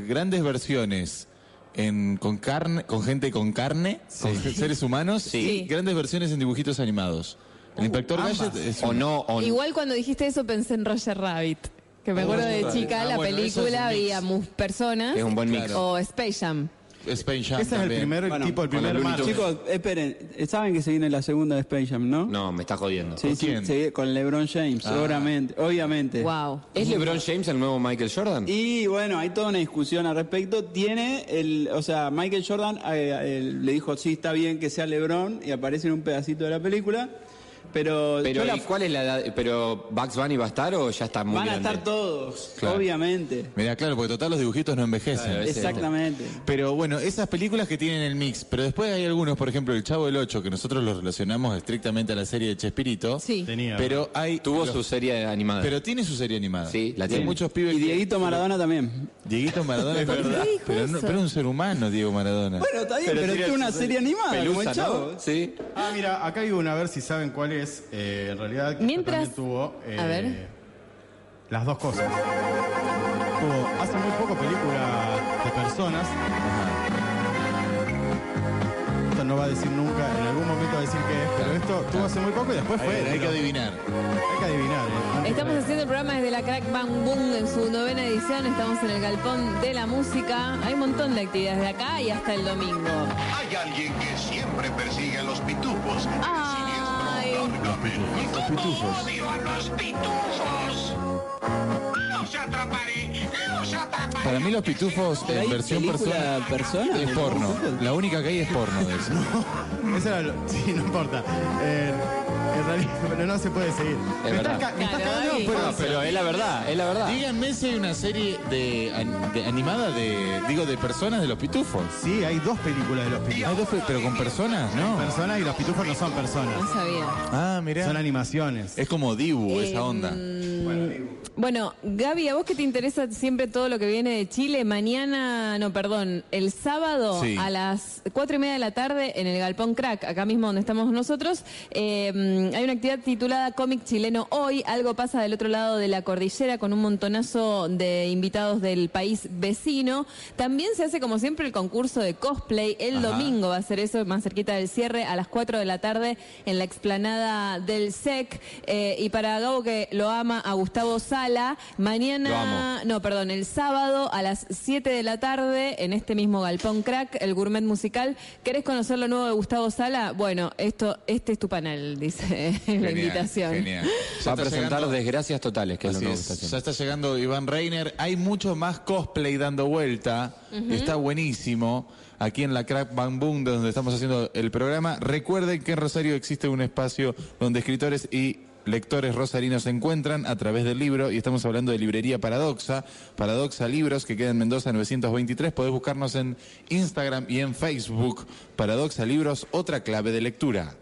grandes versiones con carne, con gente con carne, con seres humanos, y grandes versiones en dibujitos animados. El Inspector Gadget es Igual cuando dijiste eso pensé en Roger Rabbit. Que me acuerdo de chica, la película había personas. Es un buen mix. O Space Jam. Space Jam. Ese es el primer tipo, el primer macho. Chicos, esperen, saben que se viene la segunda de Space Jam, ¿no? No, me está jodiendo. Sí, sí, con LeBron James, obviamente. Wow. ¿Es LeBron James el nuevo Michael Jordan? Y bueno, hay toda una discusión al respecto. Michael Jordan le dijo, sí, está bien que sea LeBron, y aparece en un pedacito de la película. Pero ¿cuál es la edad? ¿Pero Bugs Bunny va a estar o ya está muy grande? Van a estar todos, obviamente. Mirá, claro, porque total los dibujitos no envejecen. Claro, exactamente. Pero bueno, esas películas que tienen el mix. Pero después hay algunos, por ejemplo, El Chavo del Ocho, que nosotros los relacionamos estrictamente a la serie de Chespirito. Sí. Tenía. Pero tuvo su serie animada. Pero tiene su serie animada. Sí, la tiene. Muchos pibes y Dieguito Maradona también. Dieguito Maradona es verdad. Pero es un ser humano, Diego Maradona. Bueno, está bien, pero tiene una serie animada, Pelusa, como El Chavo. ¿No? Sí. Ah, mira, acá hay una, a ver si saben cuál es. En realidad mientras tuvo las dos cosas. Tuvo hace muy poco película de personas. Esto no va a decir nunca, en algún momento va a decir que es, pero esto tuvo hace muy poco y después fue. Hay que adivinar. Hay que adivinar. Estamos haciendo el programa desde la Crack Bang Boom en su 9ª edición. Estamos en el galpón de la música. Hay un montón de actividades de acá y hasta el domingo. Hay alguien que siempre persigue a los pitufos. Para mí los pitufos en versión persona es porno. La única que hay es porno de eso. No, eso era no importa. En realidad pero no se puede seguir. Es pero es la verdad, es la verdad. Díganme si hay una serie de animada de personas de los pitufos. Sí, hay dos películas de los pitufos. ¿Hay dos, pero con personas? No. Personas, y los pitufos no son personas. No sabía. Ah, mirá. Son animaciones. Es como Dibu, esa onda. Bueno, Dibu. Bueno, Gaby, a vos que te interesa siempre todo lo que viene de Chile, el sábado a las 4:30 de la tarde en el Galpón Crack, acá mismo donde estamos nosotros, hay una actividad titulada Cómic Chileno Hoy, algo pasa del otro lado de la cordillera, con un montonazo de invitados del país vecino. También se hace, como siempre, el concurso de cosplay. El domingo va a ser eso, más cerquita del cierre, a las 4 de la tarde en la explanada del SEC. Y para Gabo, que lo ama, a Gustavo Sáenz, el sábado a las 7 de la tarde en este mismo Galpón Crack, el Gourmet Musical. ¿Querés conocer lo nuevo de Gustavo Sala? Bueno, este es tu panel, dice la invitación. Genial. Va a presentar Desgracias Totales, que es lo nuevo. Ya está llegando Iván Reiner. Hay mucho más cosplay dando vuelta. Está buenísimo. Aquí en la Crack Bang Boom, donde estamos haciendo el programa. Recuerden que en Rosario existe un espacio donde escritores y lectores rosarinos se encuentran a través del libro, y estamos hablando de librería Paradoxa, Paradoxa Libros, que queda en Mendoza 923. Podés buscarnos en Instagram y en Facebook, Paradoxa Libros, otra clave de lectura.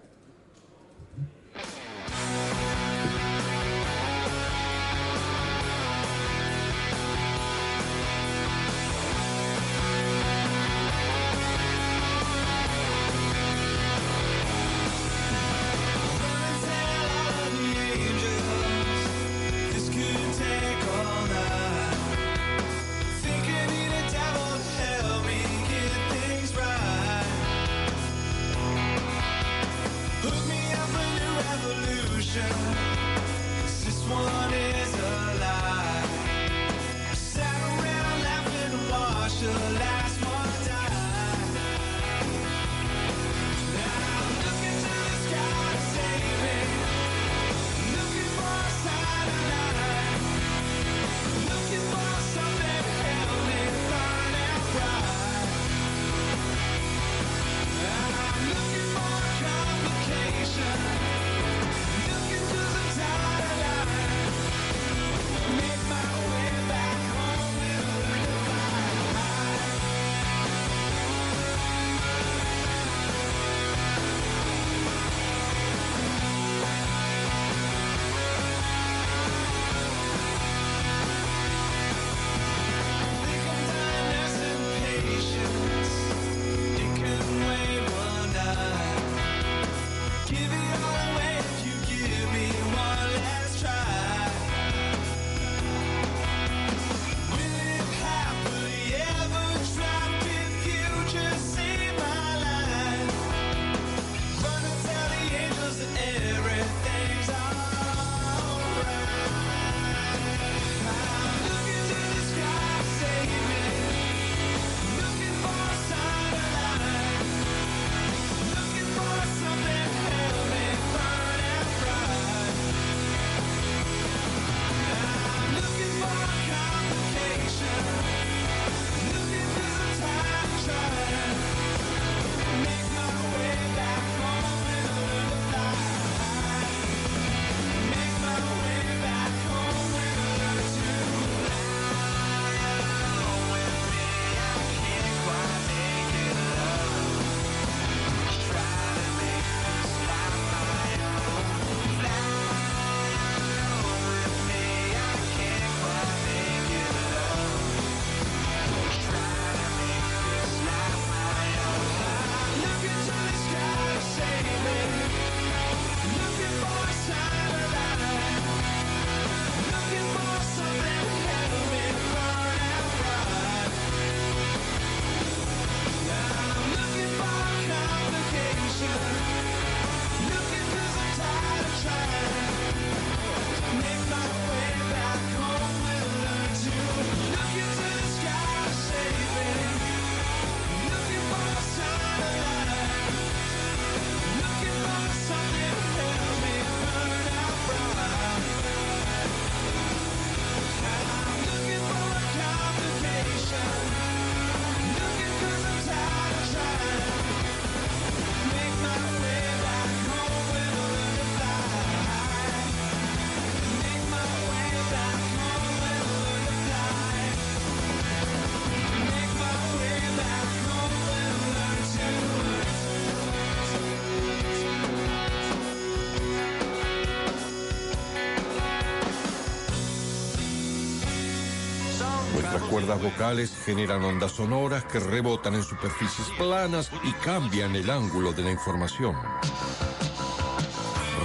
cuerdas vocales generan ondas sonoras que rebotan en superficies planas y cambian el ángulo de la información.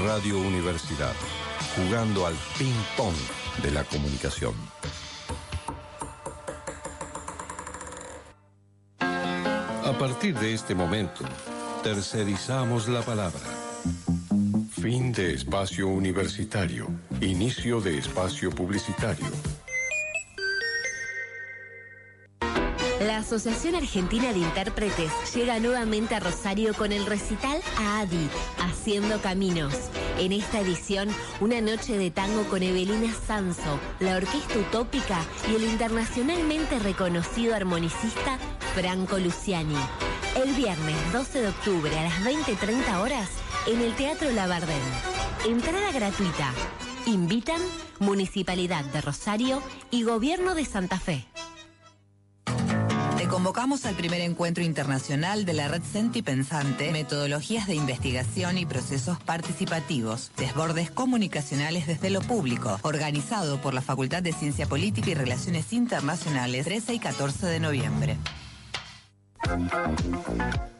Radio Universidad, jugando al ping-pong de la comunicación. A partir de este momento, tercerizamos la palabra. Fin de espacio universitario. Inicio de espacio publicitario. La Asociación Argentina de Intérpretes llega nuevamente a Rosario con el recital AADI, Haciendo Caminos. En esta edición, una noche de tango con Evelina Sanso, la Orquesta Utópica y el internacionalmente reconocido armonicista Franco Luciani. El viernes 12 de octubre a las 20:30 horas en el Teatro Labardén. Entrada gratuita. Invitan Municipalidad de Rosario y Gobierno de Santa Fe. Convocamos al primer encuentro internacional de la Red Sentipensante, metodologías de investigación y procesos participativos, desbordes comunicacionales desde lo público, organizado por la Facultad de Ciencia Política y Relaciones Internacionales, 13 y 14 de noviembre.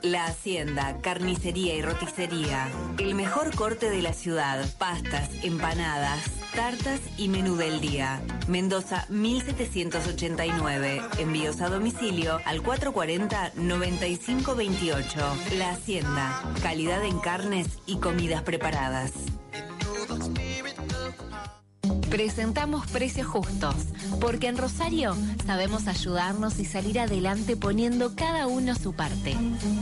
La Hacienda, carnicería y roticería. El mejor corte de la ciudad. Pastas, empanadas, tartas y menú del día. Mendoza 1789. Envíos a domicilio al 440-9528. La Hacienda, calidad en carnes y comidas preparadas. Presentamos Precios Justos, porque en Rosario sabemos ayudarnos y salir adelante poniendo cada uno su parte.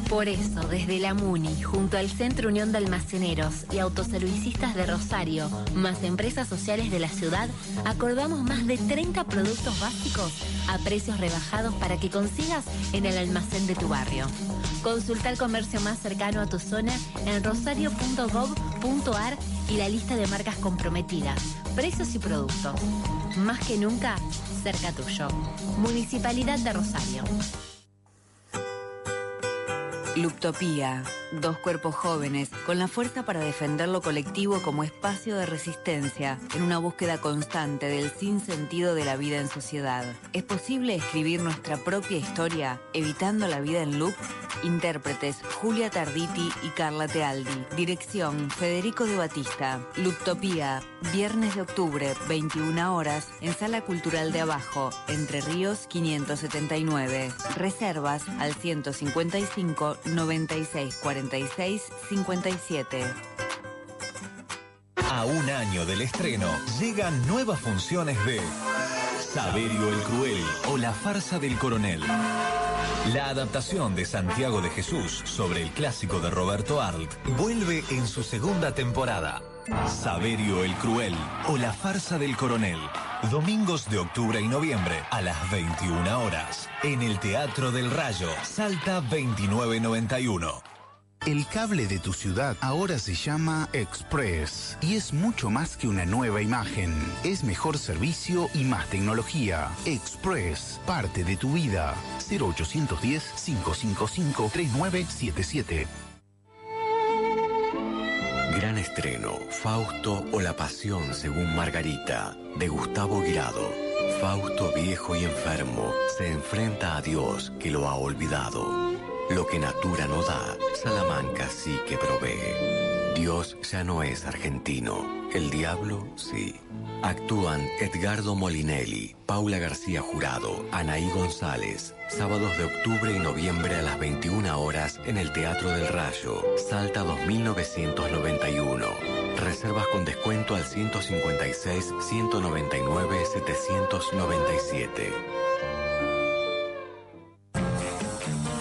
Por eso, desde la MUNI, junto al Centro Unión de Almaceneros y Autoservicistas de Rosario, más empresas sociales de la ciudad, acordamos más de 30 productos básicos a precios rebajados para que consigas en el almacén de tu barrio. Consulta el comercio más cercano a tu zona en rosario.gov.ar y la lista de marcas comprometidas, precios y productos. Más que nunca, cerca tuyo. Municipalidad de Rosario. Luptopía. Dos cuerpos jóvenes con la fuerza para defender lo colectivo como espacio de resistencia en una búsqueda constante del sinsentido de la vida en sociedad. ¿Es posible escribir nuestra propia historia evitando la vida en loop? Intérpretes Julia Tarditi y Carla Tealdi. Dirección Federico de Batista. Luptopía. Viernes de octubre, 21 horas, en Sala Cultural de Abajo, Entre Ríos 579. Reservas al 155 96 46 57. A un año del estreno, llegan nuevas funciones de Saverio el Cruel o La Farsa del Coronel. La adaptación de Santiago de Jesús sobre el clásico de Roberto Arlt vuelve en su segunda temporada. Saverio el Cruel o La Farsa del Coronel. Domingos de octubre y noviembre a las 21 horas. En el Teatro del Rayo, Salta 2991. El cable de tu ciudad ahora se llama Express y es mucho más que una nueva imagen. Es mejor servicio y más tecnología. Express, parte de tu vida. 0810-555-3977. Gran estreno, Fausto o la Pasión según Margarita, de Gustavo Guirado. Fausto, viejo y enfermo, se enfrenta a Dios que lo ha olvidado. Lo que Natura no da, Salamanca sí que provee. Dios ya no es argentino, el diablo sí. Actúan Edgardo Molinelli, Paula García Jurado, Anaí González. Sábados de octubre y noviembre a las 21 horas en el Teatro del Rayo, Salta 2991. Reservas con descuento al 156 199 797.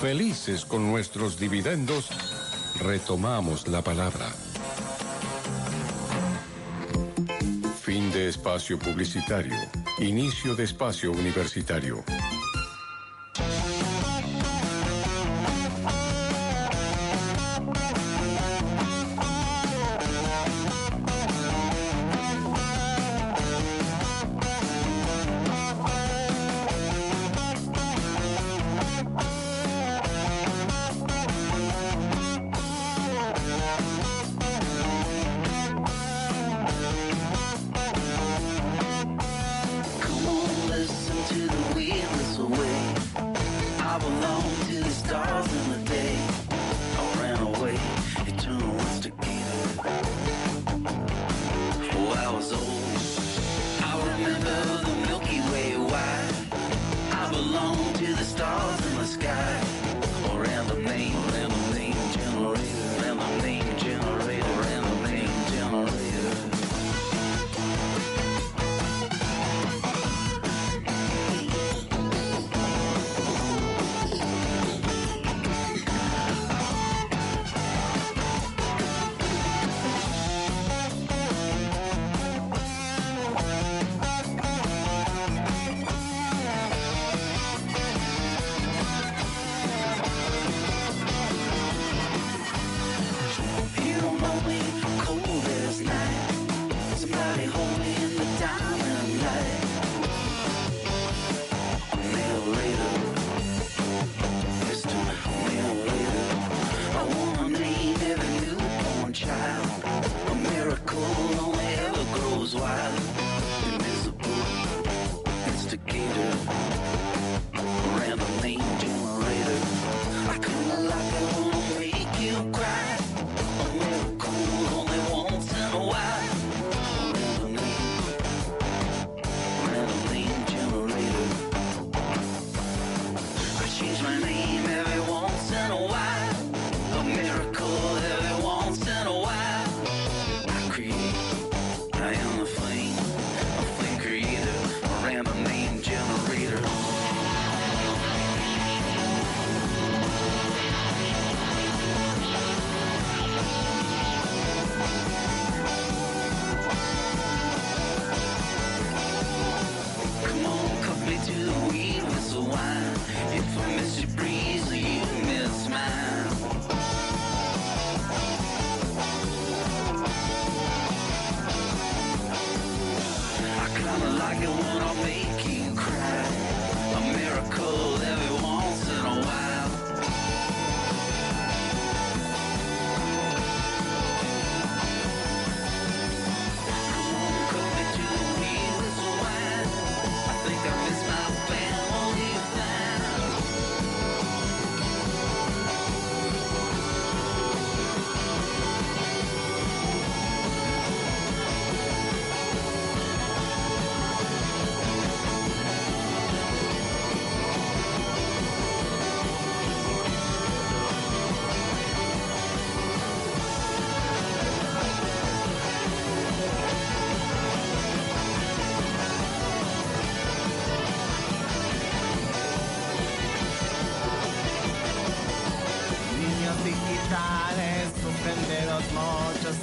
Felices con nuestros dividendos, retomamos la palabra. Fin de espacio publicitario. Inicio de espacio universitario. To the wheel.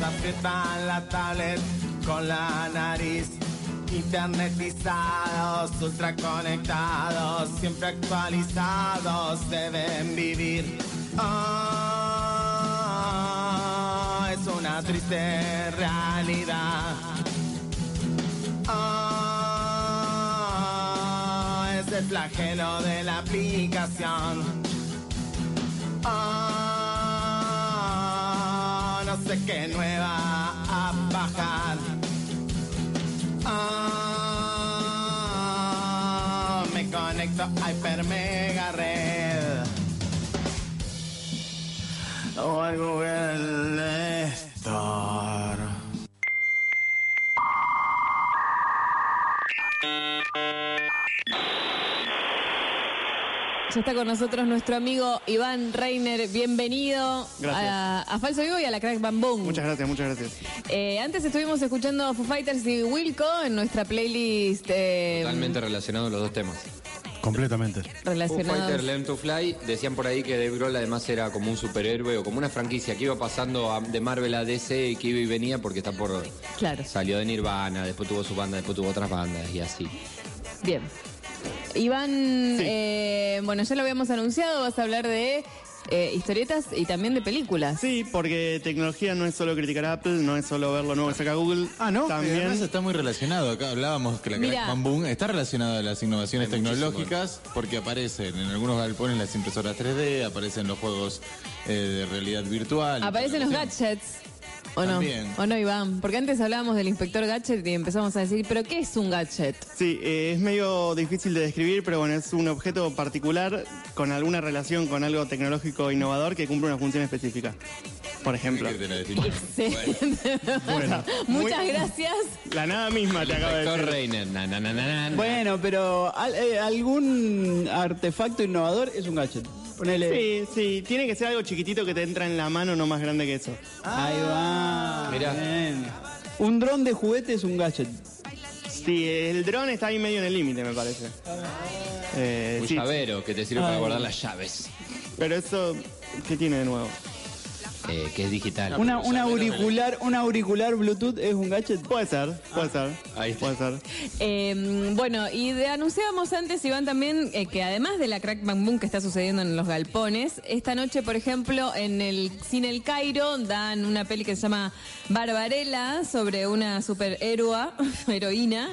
Aprietan la tablet con la nariz, internetizados, ultraconectados, siempre actualizados, deben vivir. Oh, es una triste realidad. Oh, es el flagelo de la aplicación. Oh, no sé qué nueva a bajar. Oh, me conecto a Hyper Mega Red o al Google Store. Ya está con nosotros nuestro amigo Iván Reiner. Bienvenido a Falso Vivo y a la Crack Bang Boom. Muchas gracias, muchas gracias. Antes estuvimos escuchando Foo Fighters y Wilco en nuestra playlist. Totalmente relacionados los dos temas. Completamente. Relacionados. Foo Fighters, Learn to Fly. Decían por ahí que Dave Grohl además era como un superhéroe o como una franquicia que iba pasando de Marvel a DC y que iba y venía porque está por... Claro. Salió de Nirvana, después tuvo su banda, después tuvo otras bandas y así. Bien. Iván, sí. Bueno, ya lo habíamos anunciado, vas a hablar de historietas y también de películas. Sí, porque tecnología no es solo criticar a Apple, no es solo ver lo nuevo que saca Google. Ah, ¿no? También está muy relacionado. Acá hablábamos que la Crack Bang Boom está relacionada a las innovaciones tecnológicas porque aparecen en algunos galpones las impresoras 3D, aparecen los juegos de realidad virtual. Aparecen los gadgets. ¿O no? ¿O no, Iván? Porque antes hablábamos del Inspector Gadget y empezamos a decir, ¿pero qué es un gadget? Sí, es medio difícil de describir, pero bueno, es un objeto particular con alguna relación con algo tecnológico innovador que cumple una función específica. Por ejemplo. Excelente. Bueno, muchas gracias. La nada misma te acabo de decir. Reiner. Bueno, pero algún artefacto innovador es un gadget. Ponele. Sí, sí, tiene que ser algo chiquitito que te entra en la mano, no más grande que eso. Ahí va. Mirá. Bien. Un dron de juguete es un gadget. Sí, el dron está ahí medio en el límite, me parece. Un llavero que te sirve para guardar las llaves. Pero eso, ¿qué tiene de nuevo? Que es digital. Un auricular Bluetooth es un gadget. Puede ser, puede ser. Ahí está. Puede ser. Bueno, y anunciábamos antes, Iván, también que además de la Crack Bang Boom que está sucediendo en los galpones, esta noche, por ejemplo, en el Cine El Cairo dan una peli que se llama Barbarella, sobre una heroína.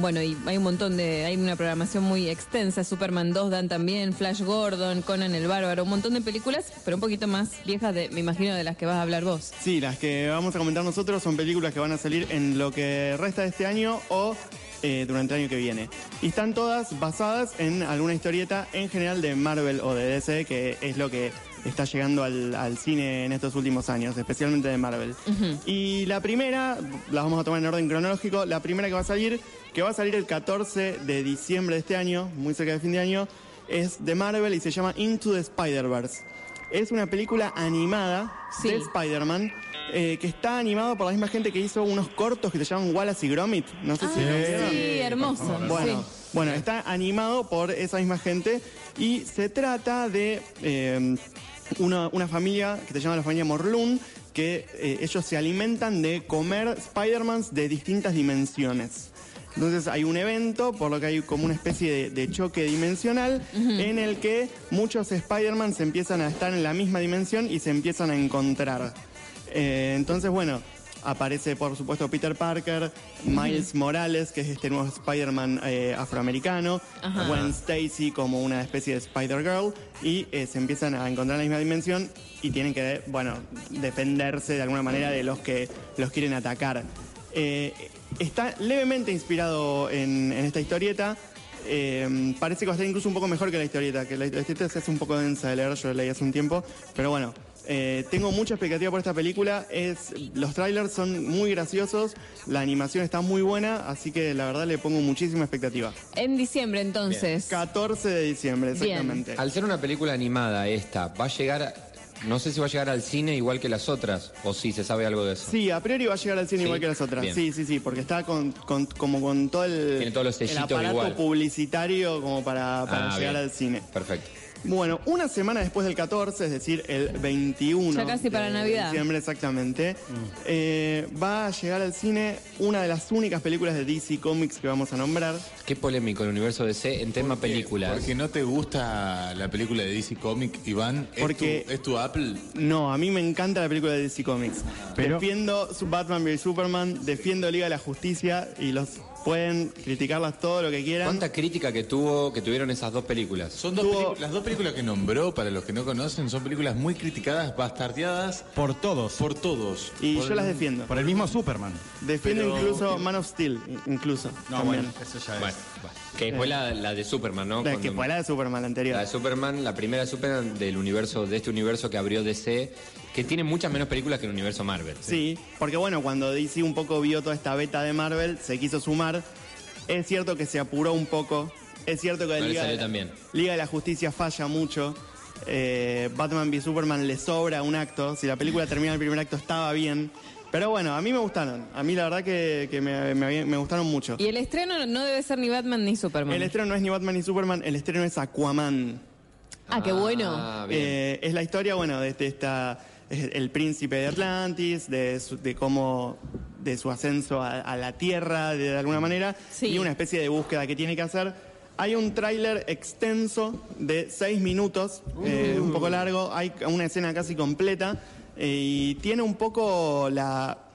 Bueno, y hay un montón de... Hay una programación muy extensa. Superman 2 dan también, Flash Gordon, Conan el Bárbaro, un montón de películas, pero un poquito más viejas, me imagino, de las que vas a hablar vos. Sí, las que vamos a comentar nosotros son películas que van a salir en lo que resta de este año o durante el año que viene. Y están todas basadas en alguna historieta en general de Marvel o de DC, que es lo que está llegando al cine en estos últimos años, especialmente de Marvel. Y la primera, las vamos a tomar en orden cronológico, la primera que va a salir, el 14 de diciembre de este año, muy cerca de fin de año, es de Marvel y se llama Into the Spider-Verse. Es una película animada de Spider-Man que está animado por la misma gente que hizo unos cortos que se llaman Wallace y Gromit. No sé si lo vieron. Sí, hermoso. Bueno, bueno, está animado por esa misma gente y se trata de una familia que se llama la familia Morlun, que ellos se alimentan de comer Spider-Mans de distintas dimensiones. Entonces hay un evento, por lo que hay como una especie de choque dimensional en el que muchos Spider-Man se empiezan a estar en la misma dimensión y se empiezan a encontrar. Entonces, bueno, Aparece, por supuesto, Peter Parker, Miles Morales, que es este nuevo Spider-Man afroamericano, Gwen Stacy como una especie de Spider-Girl, y se empiezan a encontrar en la misma dimensión y tienen que, bueno, defenderse de alguna manera de los que los quieren atacar. Está levemente inspirado en esta historieta. Parece que va a estar incluso un poco mejor que la historieta, que la historieta se hace un poco densa de leer, yo la leí hace un tiempo, pero bueno. Tengo mucha expectativa por esta película. Los trailers son muy graciosos, la animación está muy buena, así que la verdad le pongo muchísima expectativa. En diciembre, entonces. Bien. 14 de diciembre, exactamente. Bien. Al ser una película animada esta, va a llegar... No sé si va a llegar al cine igual que las otras, o si se sabe algo de eso. Sí, a priori va a llegar al cine, ¿sí?, igual que las otras. Bien. Sí, sí, sí, porque está como con todo el... Tiene todos los sellitos, el aparato igual publicitario como para llegar bien al cine. Perfecto. Bueno, una semana después del 14, es decir, el 21 ya casi para Navidad. De diciembre, exactamente, va a llegar al cine una de las únicas películas de DC Comics que vamos a nombrar. Qué polémico el universo DC en tema películas. Porque no te gusta la película de DC Comics, Iván. ¿Es tu Apple? No, a mí me encanta la película de DC Comics. Pero... Defiendo Batman v Superman, defiendo Liga de la Justicia y los... Pueden criticarlas todo lo que quieran. ¿Cuánta crítica que tuvieron esas dos películas? Las dos películas que nombró, para los que no conocen, son películas muy criticadas, bastardeadas. Por todos. Y yo las defiendo. Por el mismo Superman. Defiendo incluso Man of Steel, incluso. No, también. Bueno, eso ya es. Bueno. Que fue la de Superman, ¿no? Que fue la de Superman, la anterior. La de Superman, la primera Superman del universo, de este universo que abrió DC, que tiene muchas menos películas que el universo Marvel. Sí, porque bueno, cuando DC un poco vio toda esta beta de Marvel, se quiso sumar. Es cierto que se apuró un poco. Es cierto que Liga de la Justicia falla mucho. Batman v Superman le sobra un acto. Si la película termina el primer acto, estaba bien. Pero bueno, a mí me gustaron. A mí la verdad que me gustaron mucho. Y el estreno no debe ser ni Batman ni Superman. El estreno no es ni Batman ni Superman. El estreno es Aquaman. Ah, qué bueno. Es la historia, bueno, de esta... El príncipe de Atlantis, de su ascenso a la Tierra, de alguna manera, sí, y una especie de búsqueda que tiene que hacer. Hay un tráiler extenso de 6 minutos, un poco largo, hay una escena casi completa, y tiene un poco la...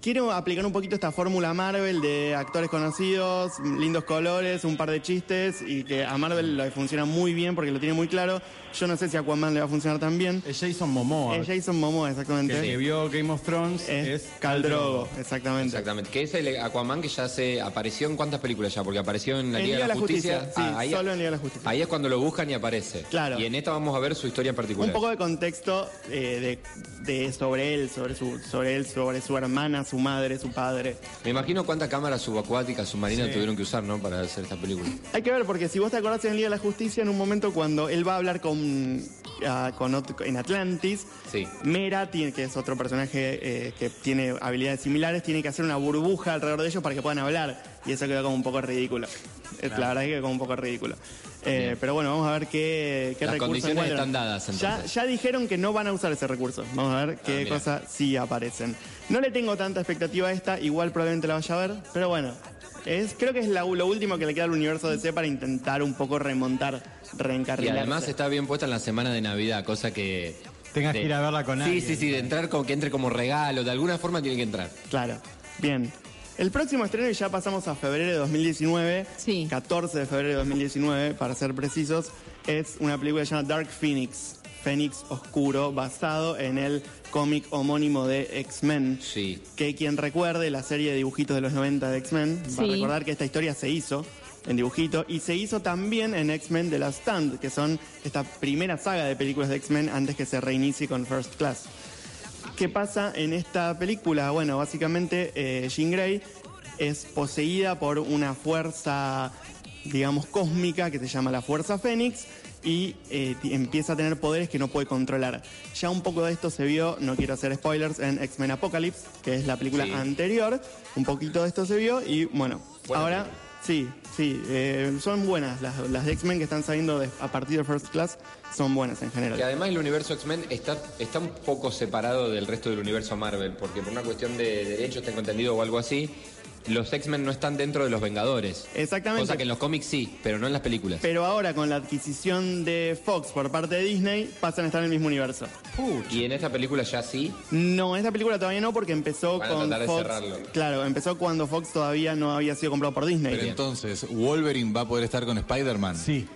Quiero aplicar un poquito esta fórmula Marvel de actores conocidos, lindos colores, un par de chistes, y que a Marvel le funciona muy bien porque lo tiene muy claro. Yo no sé si a Aquaman le va a funcionar tan bien. Es Jason Momoa. Es Jason Momoa, exactamente. Que vio Game of Thrones es Khal Drogo, exactamente. Que es el Aquaman que ya apareció en cuántas películas ya, porque apareció en Liga de la Justicia. Sí, solo en Liga de la Justicia. Ahí es cuando lo buscan y aparece. Claro. Y en esta vamos a ver su historia en particular. Un poco de contexto sobre su hermana, su madre, su padre. Me imagino cuántas cámaras subacuáticas, submarinas tuvieron que usar, ¿no?, para hacer esta película. Hay que ver, porque si vos te acordás en Liga de la Justicia, en un momento cuando él va a hablar en Atlantis, sí, Mera, que es otro personaje que tiene habilidades similares, tiene que hacer una burbuja alrededor de ellos para que puedan hablar. Y eso quedó como un poco ridículo. Claro. La verdad es que quedó como un poco ridículo. Pero bueno, vamos a ver qué recursos condiciones encuentran. Están dadas, entonces. Ya dijeron que no van a usar ese recurso. Vamos a ver qué cosas sí aparecen. No le tengo tanta expectativa a esta, igual probablemente la vaya a ver, pero bueno, creo que es lo último que le queda al universo DC para intentar un poco reencarrilarse. Y además está bien puesta en la semana de Navidad, cosa que... Tengas que ir a verla con alguien. Sí, de entrar, que entre como regalo, de alguna forma tiene que entrar. Claro, bien. El próximo estreno, y ya pasamos a febrero de 2019, sí, 14 de febrero de 2019, para ser precisos, es una película llamada Dark Phoenix, Fénix Oscuro, basado en el cómic homónimo de X-Men. Sí. Que quien recuerde la serie de dibujitos de los 90 de X-Men, sí, va a recordar que esta historia se hizo en dibujito y se hizo también en X-Men The Last Stand, que son esta primera saga de películas de X-Men antes que se reinicie con First Class. ¿Qué pasa en esta película? Bueno, básicamente Jean Grey es poseída por una fuerza, digamos, cósmica que se llama la Fuerza Fénix y empieza a tener poderes que no puede controlar. Ya un poco de esto se vio, no quiero hacer spoilers, en X-Men Apocalypse, que es la película anterior. Un poquito de esto se vio y bueno, ahora son buenas. Las de X-Men que están saliendo a partir de First Class son buenas en general. Y además el universo X-Men está un poco separado del resto del universo Marvel, porque por una cuestión de derechos, tengo entendido, o algo así, los X-Men no están dentro de los Vengadores. Exactamente. Cosa que en los cómics sí, pero no en las películas. Pero ahora con la adquisición de Fox por parte de Disney, pasan a estar en el mismo universo. ¿Y en esta película ya sí? No, en esta película todavía no, porque empezó con Fox. Claro, empezó cuando Fox todavía no había sido comprado por Disney. Pero entonces, ¿Wolverine va a poder estar con Spider-Man? Sí.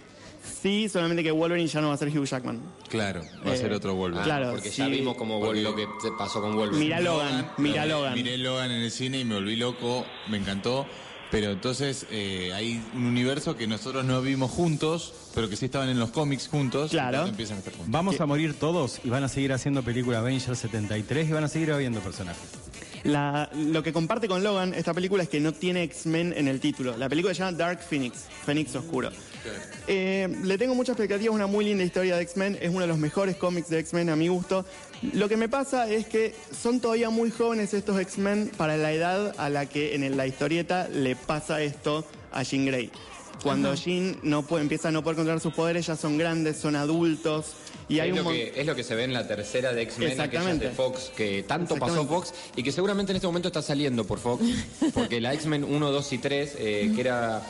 Sí, solamente que Wolverine ya no va a ser Hugh Jackman. Claro, va a ser otro Wolverine. Claro, porque ya vimos como lo que pasó con Wolverine. Mirá Logan, mirá Logan. Miré Logan en el cine y me volví loco, me encantó. Pero entonces hay un universo que nosotros no vimos juntos, pero que sí estaban en los cómics juntos. Claro. Empiezan a estar juntos. Vamos a morir todos y van a seguir haciendo película Avengers 73 y van a seguir habiendo personajes. Lo que comparte con Logan esta película es que no tiene X-Men en el título. La película se llama Dark Phoenix, Fénix Oscuro. Le tengo muchas expectativas, una muy linda historia de X-Men. Es uno de los mejores cómics de X-Men a mi gusto. Lo que me pasa es que son todavía muy jóvenes estos X-Men para la edad a la que en la historieta le pasa esto a Jean Grey. Cuando Jean empieza a no poder controlar sus poderes, ya son grandes, son adultos. Y hay es lo que se ve en la tercera de X-Men, aquella de Fox, que tanto pasó Fox, y que seguramente en este momento está saliendo por Fox, porque la X-Men 1, 2 y 3, que era...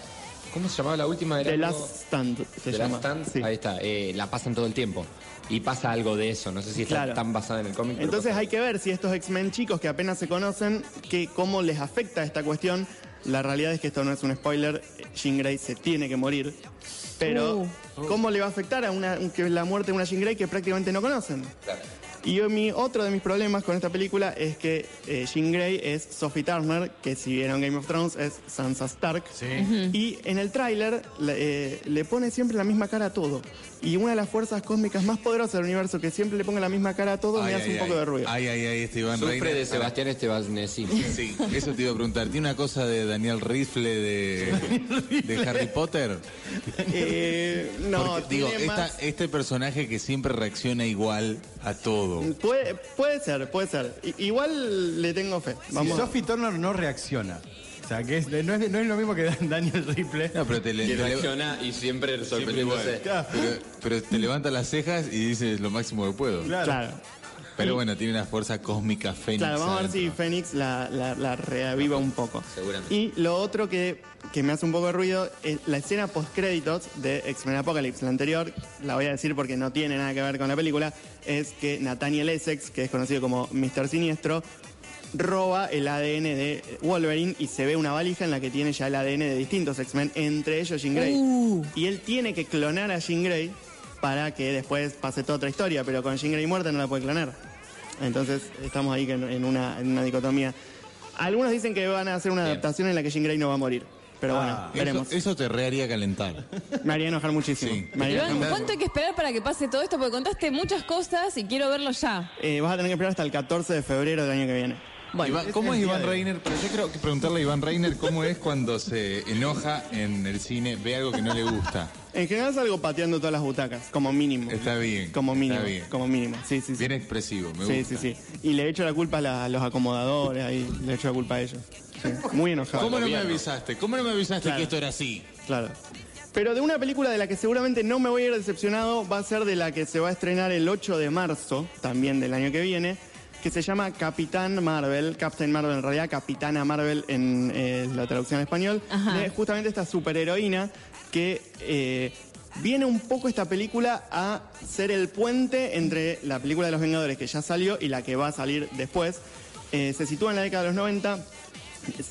¿Cómo se llamaba la última? The Last Stand. The Last Stand, sí. Ahí está. La pasan todo el tiempo. Y pasa algo de eso. No sé si está tan basada en el cómic. Entonces hay que ver si estos X-Men chicos que apenas se conocen, cómo les afecta esta cuestión. La realidad es que esto no es un spoiler. Jean Grey se tiene que morir. Pero ¿cómo le va a afectar a la muerte de una Jean Grey que prácticamente no conocen? Claro. Y otro de mis problemas con esta película es que Jean Grey es Sophie Turner, que si vieron Game of Thrones es Sansa Stark. Sí. Y en el tráiler le pone siempre la misma cara a todo. Y una de las fuerzas cósmicas más poderosas del universo que siempre le ponga la misma cara a todo me hace un poco de ruido. Este Iván Reiner. Sufre de Sebastián Estebanesi. Sí, eso te iba a preguntar. ¿Tiene una cosa de Daniel Radcliffe de Harry Potter? No. Porque, este personaje que siempre reacciona igual a todo. Puede ser. Igual le tengo fe. Vamos. Sí, Sophie Turner no reacciona. O sea, que no es lo mismo que Daniel Ripley. No, pero que reacciona y siempre sorprendiéndose. Claro. Pero te levanta las cejas y dices lo máximo que puedo. Claro. Pero bueno, tiene una fuerza cósmica Fénix. Claro, vamos a ver si Fénix la reaviva un poco. Seguramente. Y lo otro que me hace un poco de ruido es la escena postcréditos de X-Men Apocalypse. La anterior, la voy a decir porque no tiene nada que ver con la película, es que Nathaniel Essex, que es conocido como Mr. Siniestro, roba el ADN de Wolverine y se ve una valija en la que tiene ya el ADN de distintos X-Men, entre ellos Jean Grey. Y él tiene que clonar a Jean Grey para que después pase toda otra historia, pero con Jean Grey muerta no la puede clonar. Entonces estamos ahí en una dicotomía. Algunos dicen que van a hacer una adaptación en la que Jean Grey no va a morir. Pero bueno, veremos. Eso te re haría calentar. Me haría enojar muchísimo. Sí. ¿Cuánto hay que esperar para que pase todo esto? Porque contaste muchas cosas y quiero verlo ya. Vas a tener que esperar hasta el 14 de febrero del año que viene. Bueno, ¿cómo es Iván Reiner? Pero yo creo que preguntarle a Iván Reiner cómo es cuando se enoja en el cine, ve algo que no le gusta. En general salgo pateando todas las butacas, como mínimo. Está bien. Como mínimo. Sí. Bien expresivo, me gusta. Sí. Y le echo la culpa a los acomodadores ahí, le echo la culpa a ellos. Sí. Muy enojado. ¿Cómo no me avisaste que esto era así? Claro. Pero de una película de la que seguramente no me voy a ir decepcionado, va a ser de la que se va a estrenar el 8 de marzo, también del año que viene, que se llama Capitana Marvel en la traducción en español. Es justamente esta superheroína que viene un poco esta película a ser el puente entre la película de los Vengadores que ya salió y la que va a salir después. Se sitúa en la década de los 90,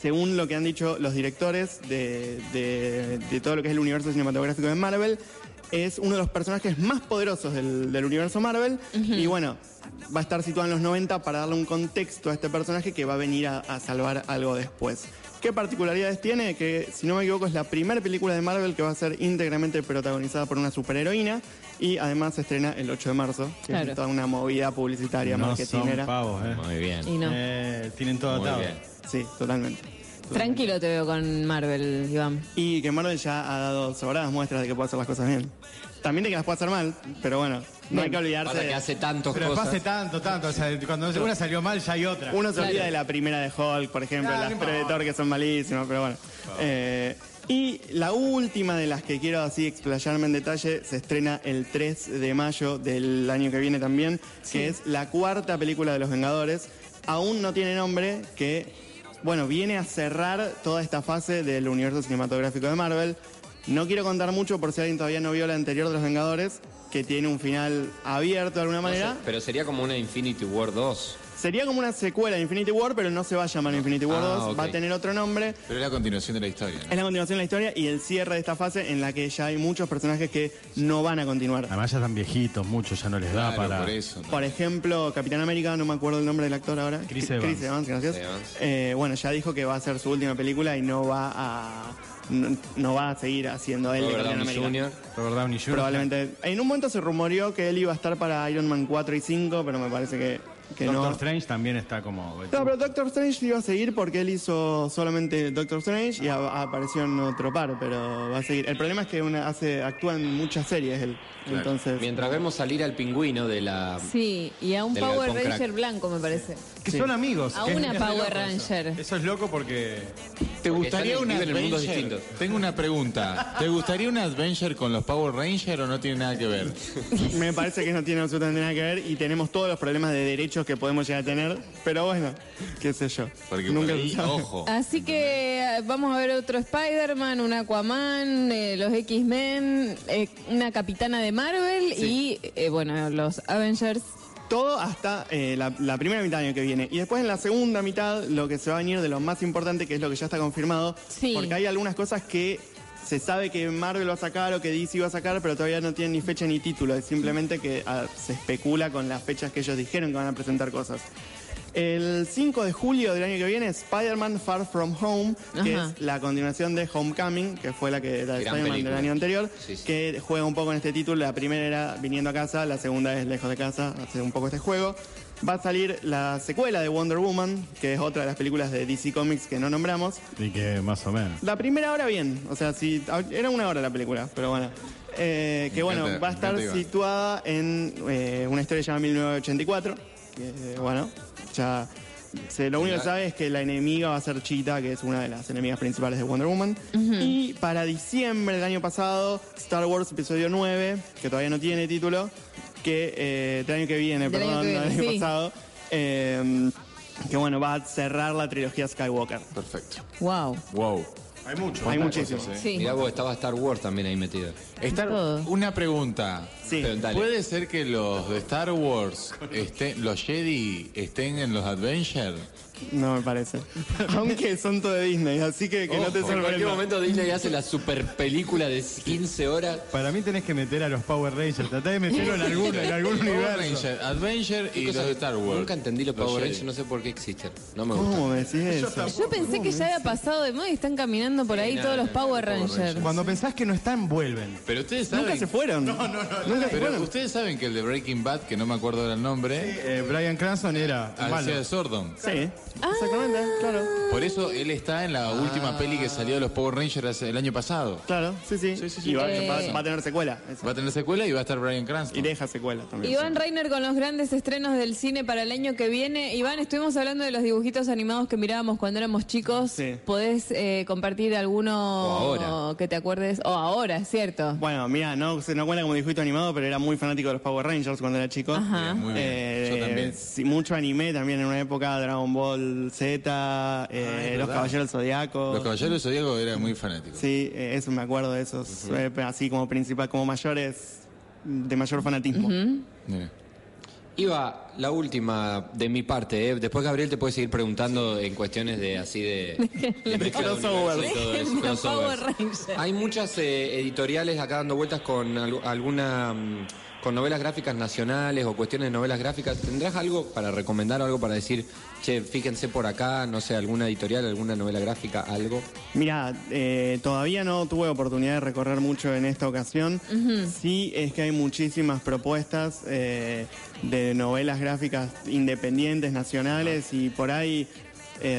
según lo que han dicho los directores de todo lo que es el universo cinematográfico de Marvel. Es uno de los personajes más poderosos del universo Marvel. Y bueno, va a estar situado en los 90 para darle un contexto a este personaje que va a venir a salvar algo después. ¿Qué particularidades tiene? Que, si no me equivoco, es la primera película de Marvel que va a ser íntegramente protagonizada por una superheroína. Y además se estrena el 8 de marzo. Es toda una movida publicitaria, marketingera. Son pavos, Muy bien. Y no. Tienen todo atado. Sí, totalmente. Tranquilo te veo con Marvel, Iván. Y que Marvel ya ha dado sobradas muestras de que puede hacer las cosas bien. También de que las puede hacer mal, pero bueno, no hay que olvidarse. Para que hace tantas cosas. Pero hace tanto. O sea, cuando una salió mal, ya hay otra. Uno se olvida de la primera de Hulk, por ejemplo, las Predator que son malísimas, pero bueno. Y la última de las que quiero así explayarme en detalle se estrena el 3 de mayo del año que viene también, que es la cuarta película de Los Vengadores. Aún no tiene nombre, que... Bueno, viene a cerrar toda esta fase del universo cinematográfico de Marvel. No quiero contar mucho por si alguien todavía no vio la anterior de Los Vengadores, que tiene un final abierto de alguna manera. Pero sería como una Infinity War 2. Sería como una secuela de Infinity War, pero no se va a llamar Infinity War 2, okay. Va a tener otro nombre. Pero es la continuación de la historia, ¿no? Es la continuación de la historia y el cierre de esta fase en la que ya hay muchos personajes que no van a continuar. Además ya están viejitos, muchos, ya no les da para... Por eso, ¿no? Por ejemplo, Capitán América, no me acuerdo el nombre del actor ahora. Chris Evans. Chris Evans, gracias. Bueno, ya dijo que va a ser su última película y no va a... No va a seguir haciendo él Robert Downey Jr. Probablemente. En un momento se rumoreó que él iba a estar para Iron Man 4 y 5, pero me parece que no. Doctor Strange también está como... No, pero Doctor Strange iba a seguir porque él hizo solamente Doctor Strange y apareció en otro par, pero va a seguir. El problema es que actúa en muchas series él. Claro. Entonces, mientras vemos salir al pingüino de la... Sí, y a un Power Ranger crack. Blanco, me parece. Que son amigos. A una Power Ranger. Eso es loco porque... ¿Te gustaría una Adventure? Tengo una pregunta. ¿Te gustaría una Adventure con los Power Rangers o no tiene nada que ver? Me parece que no tiene absolutamente nada que ver y tenemos todos los problemas de derechos que podemos llegar a tener, pero bueno, qué sé yo. Porque nunca lo sabes. Ojo. Así que vamos a ver otro Spider-Man, un Aquaman, los X-Men, una Capitana de Marvel y bueno, los Avengers. Todo hasta la primera mitad del año que viene. Y después en la segunda mitad, lo que se va a venir de lo más importante, que es lo que ya está confirmado. Sí. Porque hay algunas cosas que se sabe que Marvel va a sacar o que DC va a sacar, pero todavía no tienen ni fecha ni título. Es simplemente que se especula con las fechas que ellos dijeron que van a presentar cosas. El 5 de julio del año que viene, Spider-Man Far From Home, que es la continuación de Homecoming, que fue la que era Spider-Man del año anterior, que juega un poco en este título. La primera era Viniendo a Casa, la segunda es Lejos de Casa, hace un poco este juego. Va a salir la secuela de Wonder Woman, que es otra de las películas de DC Comics que no nombramos. Y que más o menos. La primera hora bien, o sea, era una hora la película, pero bueno. Que bueno, va a estar situada en una historia llamada 1984, que bueno... Ya, lo único que sabe es que la enemiga va a ser Cheetah, que es una de las enemigas principales de Wonder Woman. Y para diciembre del año pasado, Star Wars Episodio 9, que todavía no tiene título, que del año que viene, del año pasado, que bueno, va a cerrar la trilogía Skywalker. Perfecto. Wow. Hay mucho. Hay muchísimo. Mirá vos, estaba Star Wars también ahí metido. Una pregunta. Sí. ¿Puede ser que los de Star Wars, los Jedi, estén en los Adventures? No me parece. Aunque son todo de Disney, así que no te sorprenda. En cualquier momento Disney hace la super película de 15 horas. Para mí tenés que meter a los Power Rangers. Tratá de meterlo en algún universo. Power Ranger, Adventure y los de Star Wars. Nunca entendí los Power Rangers, no sé por qué existen. No me gusta. ¿Cómo me decís eso? Yo pensé que ya había pasado de moda y están caminando por ahí todos los Power Rangers. Cuando pensás que no están, vuelven. Pero ustedes saben... Nunca se fueron. No. Pero ustedes saben que el de Breaking Bad, que no me acuerdo del nombre... Sí, Bryan Cranston era... Alicia Sordon. Sí. Exactamente, claro. Por eso él está en la última peli que salió de los Power Rangers el año pasado. Claro, sí. Y va a tener secuela. Eso. Va a tener secuela y va a estar Bryan Cranston. Y deja secuela también. Iván Reiner con los grandes estrenos del cine para el año que viene. Iván, estuvimos hablando de los dibujitos animados que mirábamos cuando éramos chicos. Sí. ¿Podés compartir alguno que te acuerdes? O ahora, ¿cierto? Bueno, mira, no cuenta como dibujito animado, pero era muy fanático de los Power Rangers cuando era chico. Ajá. Muy bien. Yo también. Sí, mucho anime también en una época, Dragon Ball Z, los Caballeros Zodíacos. Los Caballeros Zodíacos eran muy fanáticos. Sí, eso me acuerdo de esos. Así como principal, como mayores, de mayor fanatismo. Iba la última de mi parte. Después Gabriel te puede seguir preguntando en cuestiones de así de crossovers. Hay muchas editoriales acá dando vueltas con con novelas gráficas nacionales o cuestiones de novelas gráficas. ¿Tendrás algo para recomendar, algo para decir, che, fíjense por acá, no sé, alguna editorial, alguna novela gráfica, algo? Mirá, todavía no tuve oportunidad de recorrer mucho en esta ocasión. Sí, es que hay muchísimas propuestas de novelas gráficas independientes, nacionales, y por ahí...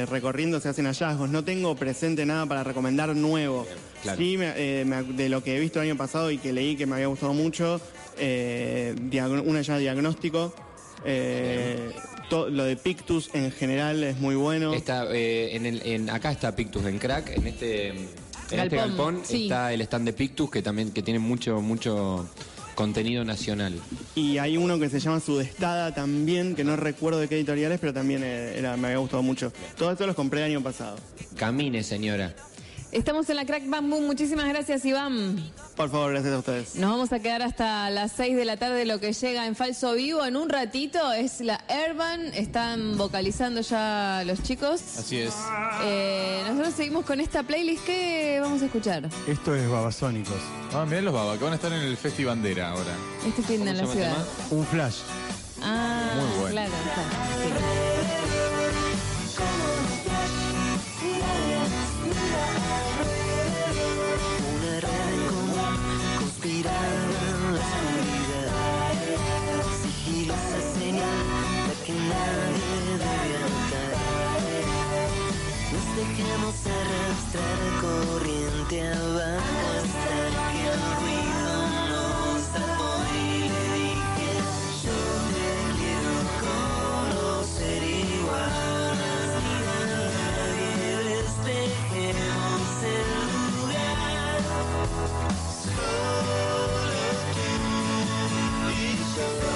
recorriendo se hacen hallazgos. No tengo presente nada para recomendar nuevo. Claro. Sí, de lo que he visto el año pasado y que leí que me había gustado mucho, una llamada Diagnóstico. Lo de Pictus en general es muy bueno. Acá está Pictus en Crack, en este galpón. Está el stand de Pictus, que también tiene mucho contenido nacional. Y hay uno que se llama Sudestada también, que no recuerdo de qué editorial es, pero también era, me había gustado mucho. Todos estos los compré el año pasado. Camine, señora. Estamos en la Crack Bang Boom. Muchísimas gracias, Iván. Por favor, gracias a ustedes. Nos vamos a quedar hasta las 6 de la tarde, lo que llega en Falso Vivo. En un ratito es la Urban. Están vocalizando ya los chicos. Así es. Nosotros seguimos con esta playlist. ¿Qué vamos a escuchar? Esto es Babasónicos. Ah, mirá los babas, que van a estar en el Festi Bandera ahora. Este fin de la ciudad. Un flash. Ah, muy bueno. Claro, sí. Dejemos arrastrar corriente abajo hasta que el ruido nos tapó y le dije: yo te quiero conocer igual. Nadie despejemos el lugar, solo tú y yo.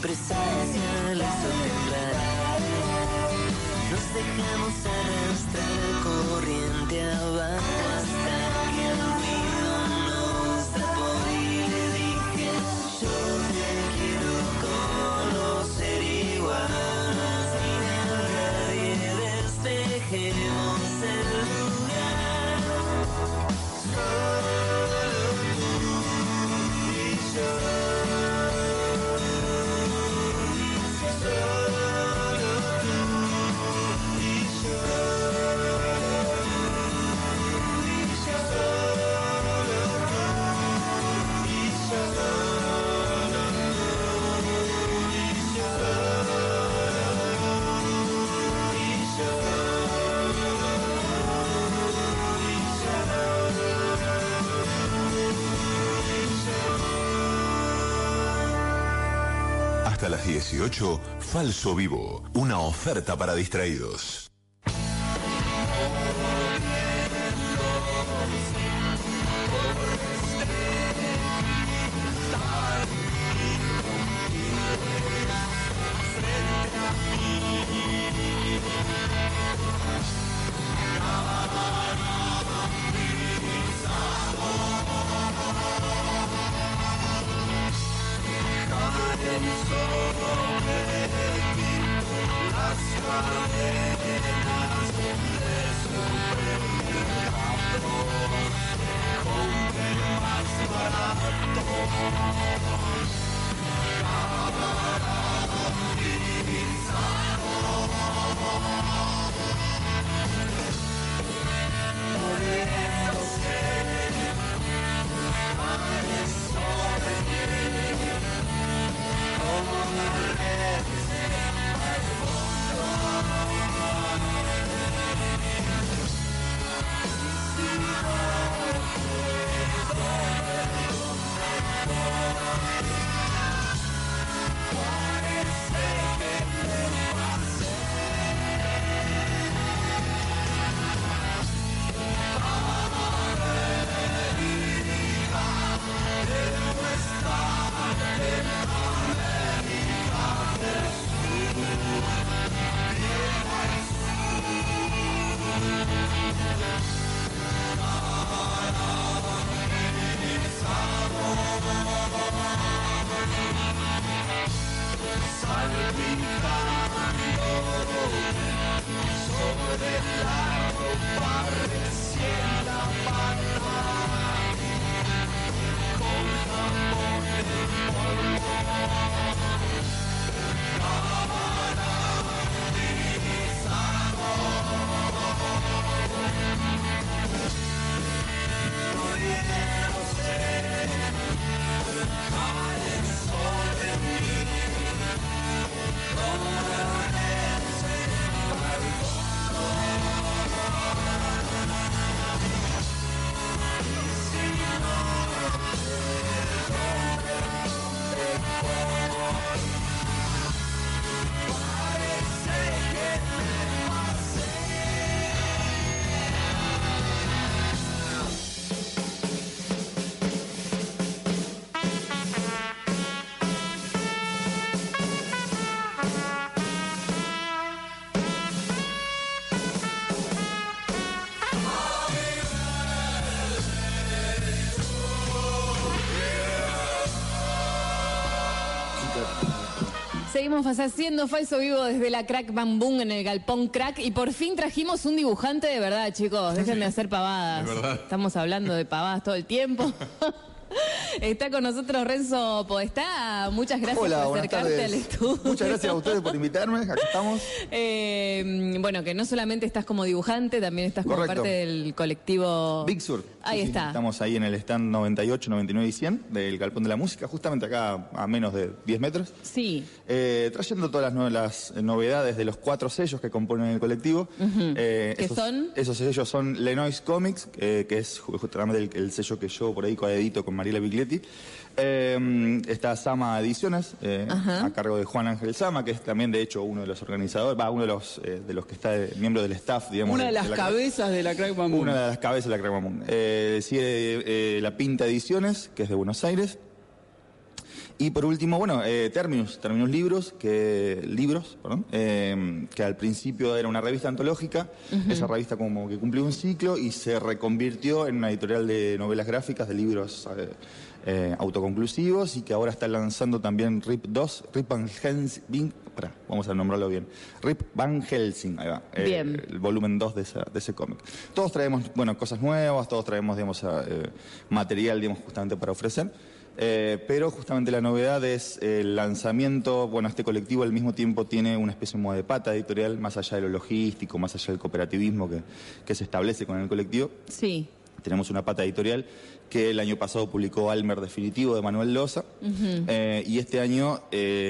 Presencia la hizo temblar. Nos dejamos arrastrar corriente abajo hasta que el ruido nos tapó y le dije: yo te quiero conocer igual. Nadie despejemos el lugar, solo tú y yo. Hasta las 18, Falso Vivo, una oferta para distraídos. Seguimos haciendo Falso Vivo desde la Crack Bang Boom en el Galpón Crack. Y por fin trajimos un dibujante de verdad, chicos. Déjenme hacer pavadas. De verdad. Estamos hablando de pavadas todo el tiempo. Está con nosotros Renzo Podestá. Muchas gracias por acercarte al estudio. Muchas gracias a ustedes por invitarme. Acá estamos. Bueno, que no solamente estás como dibujante, también estás como parte del colectivo Big Sur. Ahí sí, está. Estamos ahí en el stand 98, 99 y 100 del Galpón de la Música, justamente acá a menos de 10 metros. Sí. Trayendo todas las novedades de los 4 sellos que componen el colectivo. Uh-huh. ¿Qué son? Esos sellos son Lenoise Comics, que es justamente el sello que yo por ahí coedito con Mariela Bicletti. Está Sama Ediciones, a cargo de Juan Ángel Sama, que es también, de hecho, uno de los organizadores, uno de los que está miembro del staff, digamos. Una de las cabezas de la Crack Bang Boom. Una de las cabezas de la Crack Bang Boom. Sigue La Pinta Ediciones, que es de Buenos Aires. Y por último, bueno, Terminus Libros, que al principio era una revista antológica. Uh-huh. Esa revista como que cumplió un ciclo y se reconvirtió en una editorial de novelas gráficas, de libros autoconclusivos, y que ahora está lanzando también RIP 2, RIP Van Helsing, vamos a nombrarlo bien, RIP Van Helsing, ahí va, bien. El volumen 2 de ese cómic. Todos traemos, bueno, cosas nuevas, todos traemos, digamos, material, digamos, justamente para ofrecer. Pero justamente la novedad es el lanzamiento. Bueno, este colectivo al mismo tiempo tiene una especie como de pata editorial, más allá de lo logístico, más allá del cooperativismo que se establece con el colectivo. Sí. Tenemos una pata editorial que el año pasado publicó Almer Definitivo de Manuel Loza. Uh-huh. Y este año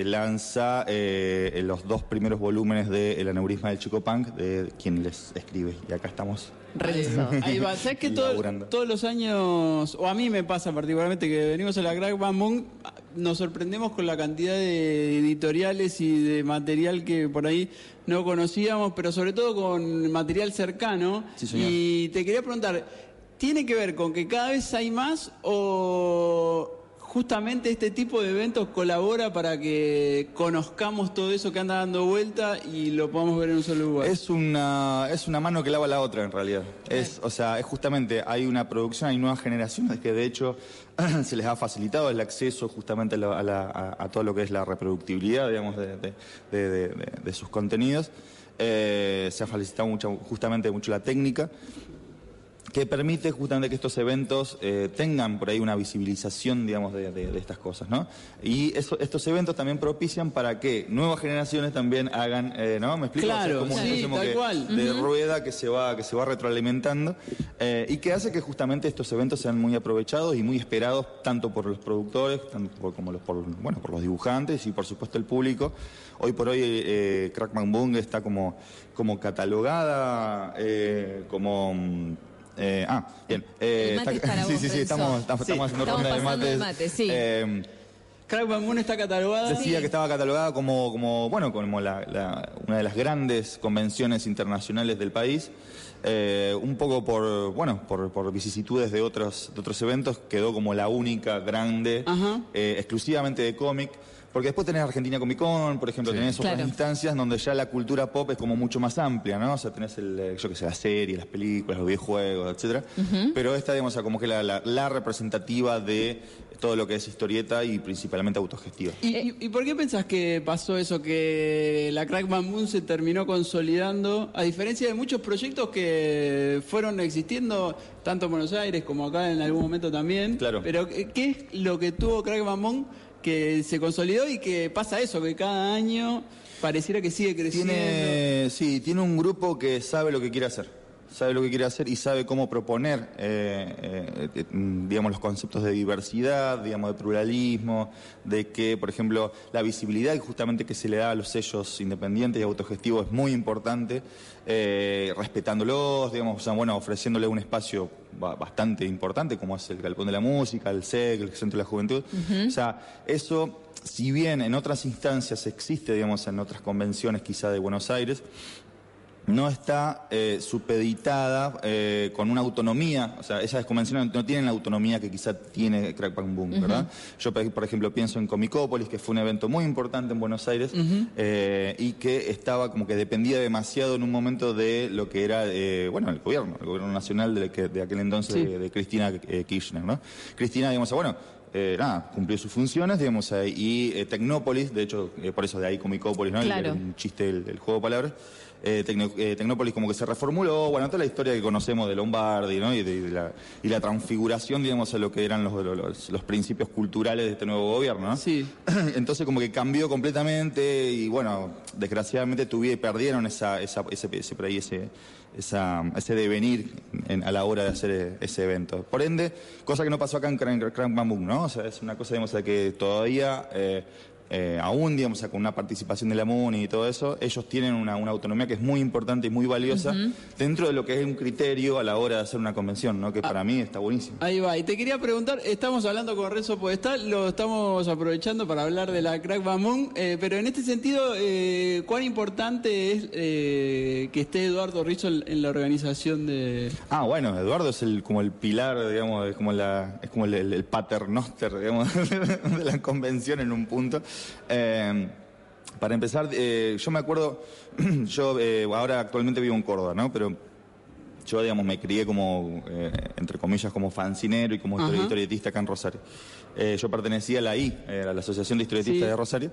lanza los 2 primeros volúmenes de El aneurisma del Chico Punk, de quien les escribe. Y acá estamos. Renzo. Ahí va. ¿Sabes que todos los años, o a mí me pasa particularmente, que venimos a la Crack Bang Boom, nos sorprendemos con la cantidad de editoriales y de material que por ahí no conocíamos, pero sobre todo con material cercano? Sí, señor. Y te quería preguntar, ¿tiene que ver con que cada vez hay más, o justamente este tipo de eventos colabora para que conozcamos todo eso que anda dando vuelta y lo podamos ver en un solo lugar? Es una mano que lava la otra, en realidad. Claro. Es justamente, hay una producción, hay nuevas generaciones que de hecho se les ha facilitado el acceso justamente a todo lo que es la reproductibilidad, digamos, de sus contenidos. Se ha facilitado justamente mucho la técnica, que permite justamente que estos eventos tengan por ahí una visibilización, digamos, de estas cosas, ¿no? Y estos eventos también propician para que nuevas generaciones también hagan, ¿no? ¿Me explico? Claro, como sí, tal cual. De rueda que se va retroalimentando, y que hace que justamente estos eventos sean muy aprovechados y muy esperados, tanto por los productores, por los dibujantes y, por supuesto, el público. Hoy por hoy Crack Bang Boom está como catalogada, el mate está, vos, sí, estamos haciendo ronda de mates. El mate, sí. Crack Bang Boom está catalogada. Decía que estaba catalogada como una de las grandes convenciones internacionales del país. Un poco por vicisitudes de otros eventos, quedó como la única grande, exclusivamente de cómic. Porque después tenés Argentina Comic Con, por ejemplo, tenés otras instancias donde ya la cultura pop es como mucho más amplia, ¿no? O sea, tenés las series, las películas, los videojuegos, etcétera. Uh-huh. Pero esta, digamos, como que la representativa de todo lo que es historieta y principalmente autogestiva. ¿Y por qué pensás que pasó eso, que la Crack Bang Boom se terminó consolidando, a diferencia de muchos proyectos que fueron existiendo, tanto en Buenos Aires como acá en algún momento también? Claro. Pero ¿qué es lo que tuvo Crack Bang Boom que se consolidó y que pasa eso, que cada año pareciera que sigue creciendo? Tiene un grupo que sabe lo que quiere hacer. Sabe lo que quiere hacer y sabe cómo proponer, digamos, los conceptos de diversidad, digamos, de pluralismo, de que, por ejemplo, la visibilidad justamente que se le da a los sellos independientes y autogestivos es muy importante, respetándolos, digamos, o sea, bueno, ofreciéndole un espacio bastante importante, como es el Galpón de la Música, el SEC, el Centro de la Juventud. Uh-huh. O sea, eso, si bien en otras instancias existe, digamos, en otras convenciones quizá de Buenos Aires, no está supeditada con una autonomía. O sea, esas convenciones no tienen la autonomía que quizá tiene Crack Bang Boom, ¿verdad? Yo, por ejemplo, pienso en Comicópolis, que fue un evento muy importante en Buenos Aires, y que estaba como que dependía demasiado en un momento de lo que era, el gobierno nacional de aquel entonces, de Cristina Kirchner, ¿no? Cristina, digamos, bueno, nada, cumplió sus funciones, digamos, y Tecnópolis, de hecho, por eso de ahí Comicópolis, ¿no? Claro. Un chiste del juego de palabras. Tecnópolis como que se reformuló, bueno, toda la historia que conocemos de Lombardi, ¿no? y la transfiguración, digamos, a lo que eran los principios culturales de este nuevo gobierno, ¿no? Sí. Entonces como que cambió completamente y, bueno, desgraciadamente perdieron ese devenir a la hora de hacer ese evento. Por ende, cosa que no pasó acá en Crack Bang Boom, ¿no? O sea, es una cosa, digamos, que todavía... aún, digamos, con una participación de la MUNI y todo eso, ellos tienen una autonomía que es muy importante y muy valiosa dentro de lo que es un criterio a la hora de hacer una convención, ¿no? Que para mí está buenísimo. Ahí va, y te quería preguntar, estamos hablando con Renzo Podestá, lo estamos aprovechando para hablar de la Crack Bang Boom, pero en este sentido, ¿cuán importante es que esté Eduardo Rizzo en la organización de...? Ah, bueno, Eduardo es como el pilar, digamos, es como el paternoster, digamos, de la convención en un punto. Para empezar, yo me acuerdo, ahora actualmente vivo en Córdoba, ¿no? Pero yo, digamos, me crié como, entre comillas, como fancinero y como historietista acá en Rosario. Yo pertenecía a la I, a la Asociación de Historietistas de Rosario,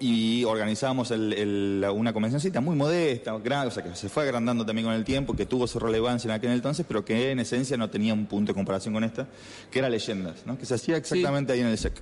y organizábamos una convencioncita muy modesta, o sea, que se fue agrandando también con el tiempo, que tuvo su relevancia en aquel entonces, pero que en esencia no tenía un punto de comparación con esta, que era Leyendas, ¿no? Que se hacía exactamente ahí en el SEC.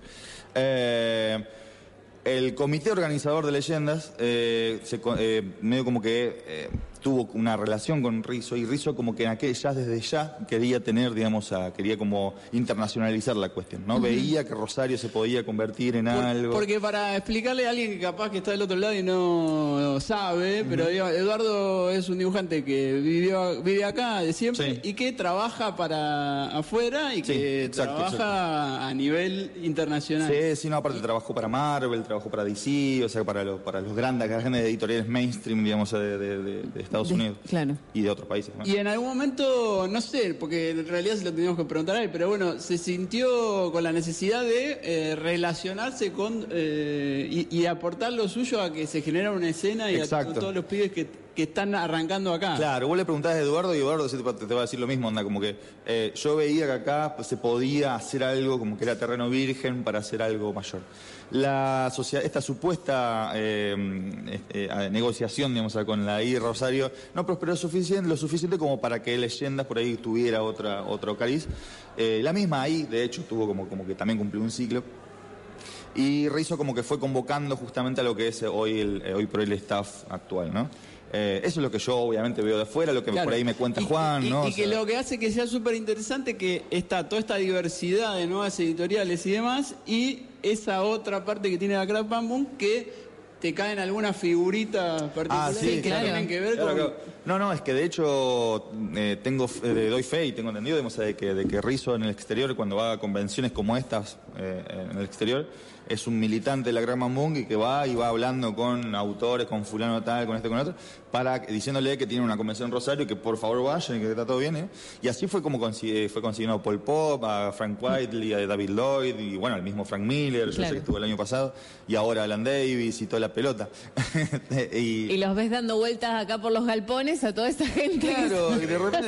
El comité organizador de Leyendas medio como que tuvo una relación con Rizzo, y Rizzo como que desde ya quería tener, digamos, quería como internacionalizar la cuestión, ¿no? Veía que Rosario se podía convertir en algo. Porque para explicarle a alguien que capaz que está del otro lado y no sabe, pero Eduardo es un dibujante que vive acá de siempre y que trabaja para afuera y que trabaja a nivel internacional. Sí, no, aparte trabajó para Marvel, trabajó para DC, o sea, para los grandes editoriales mainstream, digamos, de Estados Unidos y de otros países, ¿no? Y en algún momento, no sé, porque en realidad se lo teníamos que preguntar a él, pero bueno, se sintió con la necesidad de relacionarse con y aportar lo suyo a que se genera una escena y a todos los pibes que están arrancando acá. Claro, vos le preguntás a Eduardo y Eduardo te va a decir lo mismo, onda, como que yo veía que acá se podía hacer algo, como que era terreno virgen para hacer algo mayor. Esta supuesta negociación, digamos, con la I Rosario no prosperó lo suficiente como para que Leyendas por ahí tuviera otro cariz. La misma I, de hecho, tuvo como que también cumplió un ciclo. Y Rizzo como que fue convocando justamente a lo que es hoy por hoy el staff actual, ¿no? Eso es lo que yo obviamente veo de afuera, lo que por ahí me cuenta Juan, ¿no? Y que lo que hace que sea súper interesante que está toda esta diversidad de nuevas editoriales y demás, y esa otra parte que tiene la Crack Bang Boom que te caen algunas figuritas particulares que tienen que ver con... No, es que de hecho doy fe y tengo entendido, digamos, de que Rizzo en el exterior, cuando va a convenciones como estas en el exterior, es un militante de la Crack Bang Boom y que va hablando con autores, con fulano tal, con este, con otro, diciéndole que tiene una convención en Rosario y que por favor vayan y que está todo bien, ¿eh? Y así fue como fue consiguiendo a Paul Pop, a Frank Whiteley, a David Lloyd, y bueno, el mismo Frank Miller, yo sé que estuvo el año pasado, y ahora Alan Davis y toda la pelota. y los ves dando vueltas acá por los galpones a toda esta gente. Claro, que de repente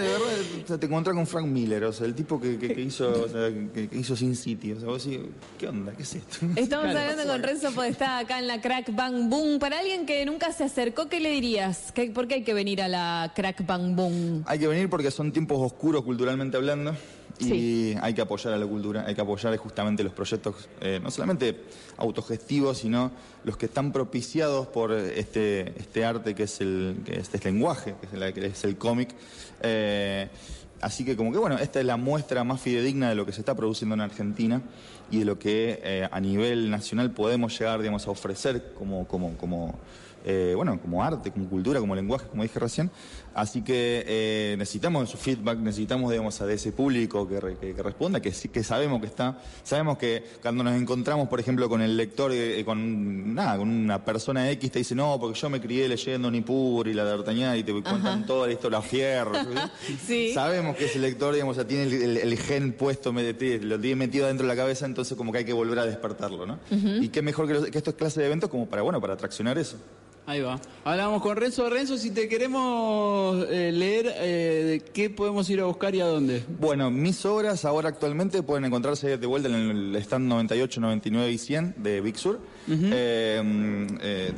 te encontrás con Frank Miller, o sea, el tipo que hizo Sin City, o sea, vos decís, ¿qué onda? ¿Qué es esto? Estamos hablando con Renzo Podestá acá en la Crack Bang Boom. Para alguien que nunca se acercó, ¿qué le dirías? ¿Por qué hay que venir a la Crack Bang Boom? Hay que venir porque son tiempos oscuros culturalmente hablando y hay que apoyar a la cultura, hay que apoyar justamente los proyectos, no solamente autogestivos, sino los que están propiciados por este arte que es el lenguaje, que es el cómic. Así que como que bueno, esta es la muestra más fidedigna de lo que se está produciendo en Argentina y de lo que a nivel nacional podemos llegar, digamos, a ofrecer como arte, como cultura, como lenguaje, como dije recién. Así que necesitamos su feedback, necesitamos, digamos, a ese público que responda, que sabemos que está. Sabemos que cuando nos encontramos, por ejemplo, con el lector, con una persona X, te dice, no, porque yo me crié leyendo Nippur y la D'Artagnan y te cuentan toda la historia, los fierros. Sabemos que ese lector, digamos, ya tiene el gen puesto, lo tiene metido dentro de la cabeza, entonces como que hay que volver a despertarlo, ¿no? Y qué mejor que estos clases de eventos como para atraccionar eso. Ahí va. Hablamos con Renzo. Renzo, si te queremos leer, ¿qué podemos ir a buscar y a dónde? Bueno, mis obras ahora actualmente pueden encontrarse de vuelta en el stand 98, 99 y 100 de Big Sur.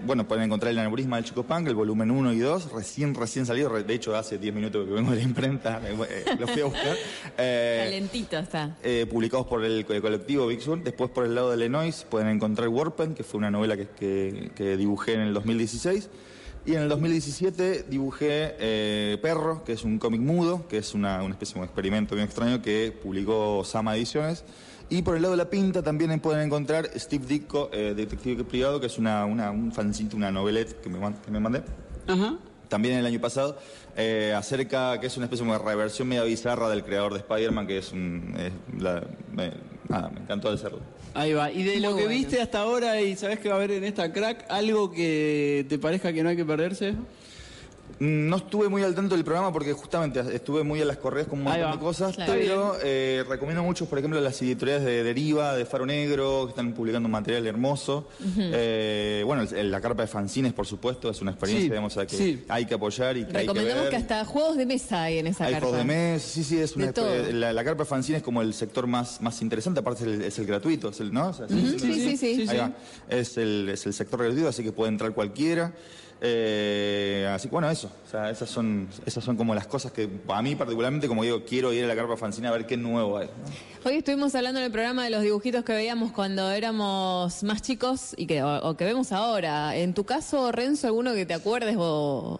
Bueno, pueden encontrar El aneurisma del Chico Punk, el volumen 1 y 2, recién salido. De hecho, hace 10 minutos que vengo de la imprenta, lo fui a buscar. Calentito está. Publicados por el colectivo Big Sur. Después, por el lado de Lenois, pueden encontrar Warpen, que fue una novela que dibujé en el 2016. Y en el 2017 dibujé Perro, que es un cómic mudo, que es una especie de un experimento bien extraño que publicó Sama Ediciones. Y por el lado de la pinta también pueden encontrar Steve Ditko, Detective Privado, que es un fanzine, una novelette que me mandé. Ajá. También el año pasado, acerca, que es una especie de reversión media bizarra del creador de Spider-Man, que es me encantó hacerlo. Ahí va. Y de muy lo que bueno viste hasta ahora, y sabes que va a haber en esta Crack, ¿algo que te parezca que no hay que perderse? No estuve muy al tanto del programa porque justamente estuve muy a las correas con un montón de cosas, claro, pero recomiendo mucho, por ejemplo, las editoriales de Deriva, de Faro Negro, que están publicando un material hermoso. Bueno, la carpa de fanzines, por supuesto, es una experiencia, digamos, que hay que apoyar y que hay que ver. Recomendamos que hasta juegos de mesa hay en esa carpa. Hay juegos de mesa, es una la carpa de fanzines es como el sector más interesante, aparte es el gratuito, ¿no? Es el sector gratuito, así que puede entrar cualquiera. Así que bueno, eso, o sea, esas son como las cosas que a mí particularmente, como digo, quiero ir a la carpa fanzina a ver qué nuevo hay, ¿no? Hoy estuvimos hablando en el programa de los dibujitos que veíamos cuando éramos más chicos y o que vemos ahora. En tu caso, Renzo, ¿alguno que te acuerdes vos?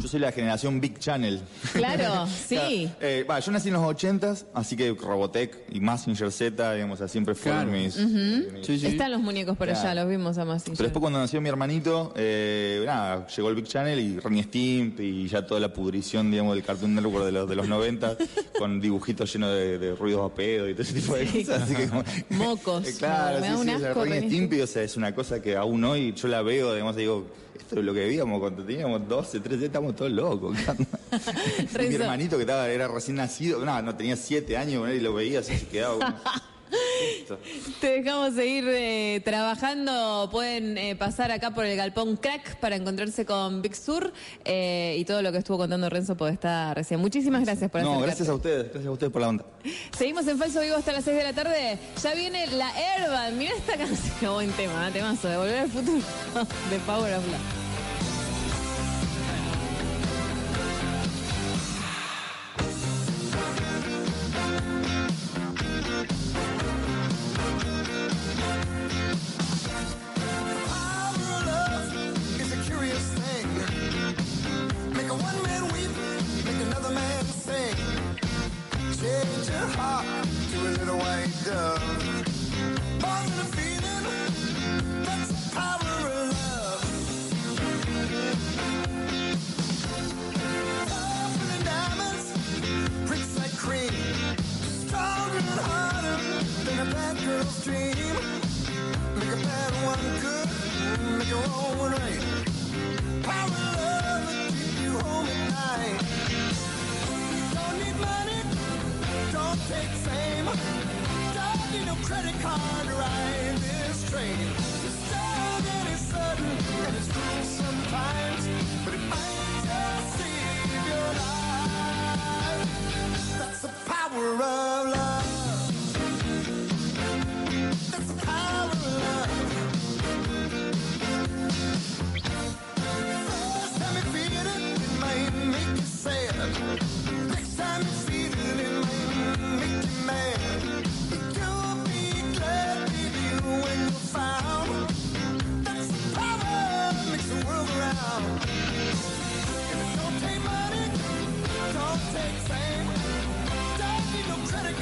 Yo soy la generación Big Channel. Claro, sí. Yo nací en los 80s, así que Robotech y Mazinger Z, digamos, siempre fueron mis... Están los muñecos por allá, los vimos a Mazinger. Pero después cuando nació mi hermanito, llegó el Big Channel y Ren y Stimpy y ya toda la pudrición, digamos, del Cartoon Network de los 90, con dibujitos llenos de ruidos a pedo y todo ese tipo de cosas. Así que como, mocos. Claro, Ren y Stimpy, o sea, es una cosa que aún hoy yo la veo, además digo, esto es lo que veíamos cuando teníamos 12, 13, estamos todos locos. Mi hermanito que era recién nacido, no tenía 7 años, bueno, y lo veía, así se quedaba como... Te dejamos seguir trabajando. Pueden pasar acá por el galpón Crack para encontrarse con Big Sur y todo lo que estuvo contando Renzo Podestá recién. Muchísimas gracias por acercarte. Gracias a ustedes por la onda. Seguimos en Falso Vivo hasta las 6 de la tarde. Ya viene la Herba. Mirá esta canción, qué buen tema, temazo de Volver al Futuro de Power of Love. Don't take money, don't take fame, don't need no credit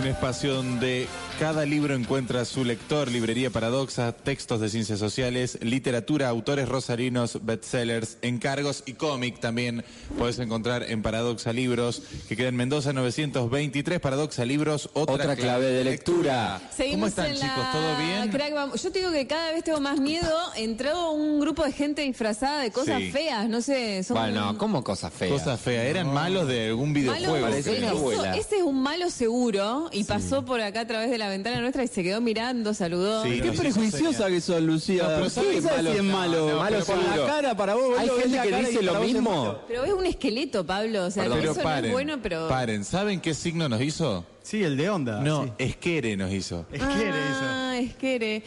Un espacio donde cada libro encuentra a su lector, librería Paradoxa, textos de ciencias sociales, literatura, autores rosarinos, bestsellers, encargos y cómic también podés encontrar en Paradoxa Libros, que queda en Mendoza 923, Paradoxa Libros, otra clave de lectura. Seguimos. ¿Cómo están, chicos? ¿Todo bien? Yo te digo que cada vez tengo más miedo. Entró un grupo de gente disfrazada de cosas feas, no sé. Bueno, ¿cómo cosas feas? Cosas feas, eran malos de algún videojuego. Ese es un malo seguro. Y pasó por acá a través de la ventana nuestra y se quedó mirando, saludó. Sí, qué prejuiciosa que sos, Lucía. No, pero ¿sabes si es malo? No, malo por la cara, para vos. Hay gente que dice lo mismo. Pero es un esqueleto, Pablo. O sea, eso no es bueno, pero... Paren, ¿saben qué signo nos hizo? Sí, el de onda. No, sí. Esquere nos hizo. Esquere Esquere.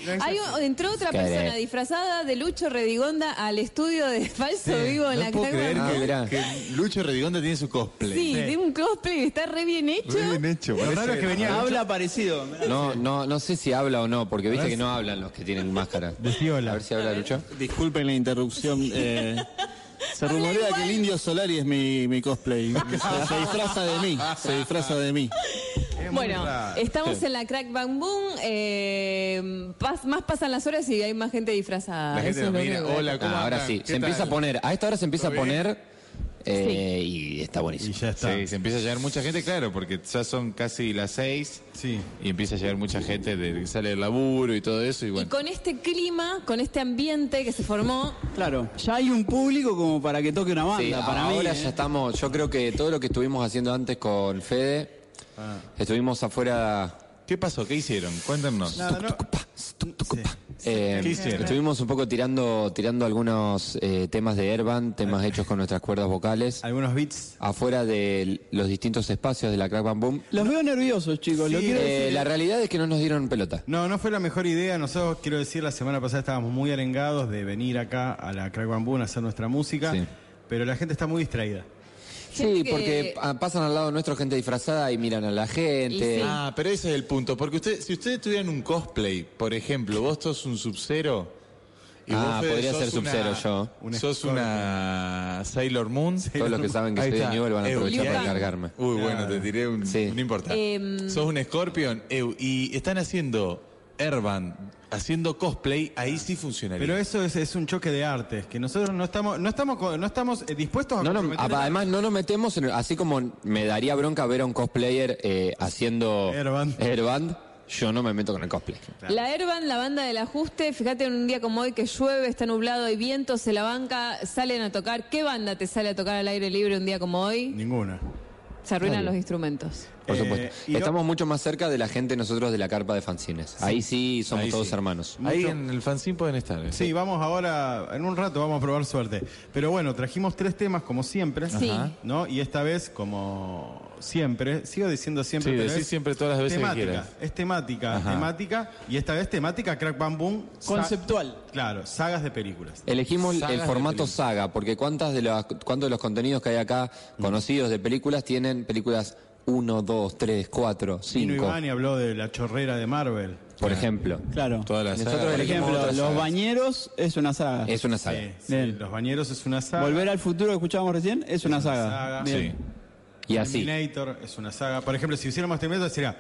Entró otra persona disfrazada de Lucho Redigonda al estudio de Falso Vivo en la Crack Bang Boom. Que Lucho Redigonda tiene su cosplay. Sí, tiene un cosplay que está re bien hecho. Re bien hecho. Lo raro es que venía. Habla parecido. No sé si habla o no, porque viste que no hablan los que tienen máscara. Decíola. A ver si habla Lucho. Disculpen la interrupción. Se rumorea que el Indio Solari es mi cosplay. Se disfraza de mí. Se disfraza de mí. Bueno, estamos en la Crack Bang Boom, más pasan las horas y hay más gente disfrazada. La gente nos mira, hola, ¿cómo andan? Ahora sí, se empieza a poner, a esta hora se empieza a poner... y está buenísimo. Y ya está. Sí, se empieza a llegar mucha gente, claro, porque ya son casi las 6. Sí. Y empieza a llegar mucha gente que sale del laburo y todo eso. Y, bueno. Y con este clima, con este ambiente que se formó. Claro, ya hay un público como para que toque una banda. Sí, para ahora mí, ya estamos, yo creo que todo lo que estuvimos haciendo antes con Fede. Estuvimos afuera. ¿Qué pasó? ¿Qué hicieron? Cuéntanos. Nada, ¿qué hicieron? Estuvimos un poco tirando algunos temas de Airban, temas hechos con nuestras cuerdas vocales. Algunos beats. Afuera de los distintos espacios de la Crack Bang Boom. Los veo nerviosos, chicos. Sí, la realidad es que no nos dieron pelota. No fue la mejor idea. Nosotros, quiero decir, la semana pasada estábamos muy arengados de venir acá a la Crack Bang Boom a hacer nuestra música. Sí. Pero la gente está muy distraída. Sí, porque pasan al lado nuestro gente disfrazada y miran a la gente. Sí. Ah, pero ese es el punto. Porque si ustedes tuvieran un cosplay, por ejemplo, vos sos un Sub-Zero. Podría ser Sub-Zero yo. Sos una Sailor Moon. Todos los que saben que soy de Newell van a aprovechar para cargarme. Uy, bueno, te tiré un... Sí. No importa. Sos un Scorpion. Y están haciendo Airban, haciendo cosplay, ahí sí funcionaría. Pero eso es un choque de artes, que nosotros no estamos dispuestos a... además no nos metemos, así como me daría bronca ver a un cosplayer haciendo Airband. Yo no me meto con el cosplay. Claro. La Airban, la banda del ajuste, fíjate en un día como hoy que llueve, está nublado, hay viento, se la banca, salen a tocar. ¿Qué banda te sale a tocar al aire libre un día como hoy? Ninguna. Se arruinan los instrumentos. Por supuesto. Estamos mucho más cerca de la gente nosotros de la carpa de fanzines. Sí. Ahí sí somos todos hermanos. Ahí en el fanzine pueden estar. Sí, vamos ahora, en un rato vamos a probar suerte. Pero bueno, trajimos tres temas como siempre. Sí. ¿No? Y esta vez, como siempre, sigo diciendo siempre. Sí, decís siempre todas las veces temática, que quieras. Es temática, temática. Y esta vez temática Crack Bang Boom. Conceptual. Claro, sagas de películas. Elegimos sagas, el formato saga, porque cuántos de los contenidos que hay acá, conocidos de películas, tienen películas... 1, 2, 3, 4, 5. Iván habló de la chorrera de Marvel. Por ejemplo. Claro. Nosotros, por ejemplo, Los Bañeros es una saga. Es una saga. Sí, Los Bañeros es una saga. Volver al Futuro, que escuchábamos recién, es una saga. Bien. Sí. Y así. Terminator es una saga. Por ejemplo, si hiciéramos Terminator, sería...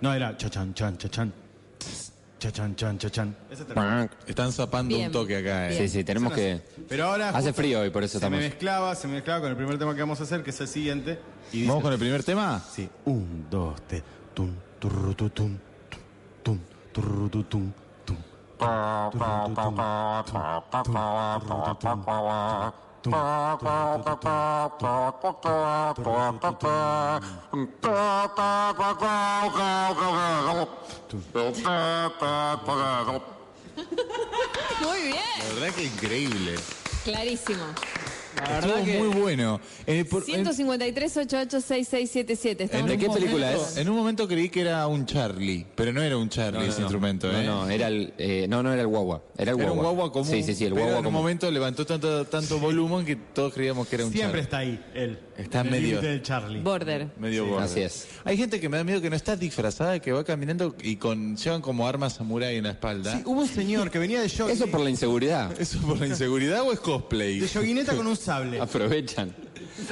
No, era... Chachan, chan, chachan. Chachan, chan, chachan. Están zapando un toque acá. Sí, tenemos que... Pero ahora hace frío hoy, por eso estamos... Se me mezclaba con el primer tema que vamos a hacer, que es el siguiente. Y ¿vamos con el primer tema? Sí. 1, 2, 3. Tum, turrututum. Tum, turrututum. Tum, turrututum. Muy bien. La verdad que increíble. Clarísimo. Estuvo muy bueno. 153-88-6677. ¿De qué película es? En un momento creí que era un Charlie, pero no era un Charlie ese instrumento. No, era el guagua. Era un guagua común. Sí, el guagua común. En un momento levantó tanto volumen que todos creíamos que era un Charlie. Siempre está ahí, él. Está medio del Charlie. Border. Medio border. Así es. Hay gente que me da miedo que no está disfrazada, que va caminando y llevan como armas samurái en la espalda. Sí, hubo un señor que venía de jogging. Eso por la inseguridad. ¿Eso por la inseguridad o es cosplay? De joguineta con un sable. Aprovechan.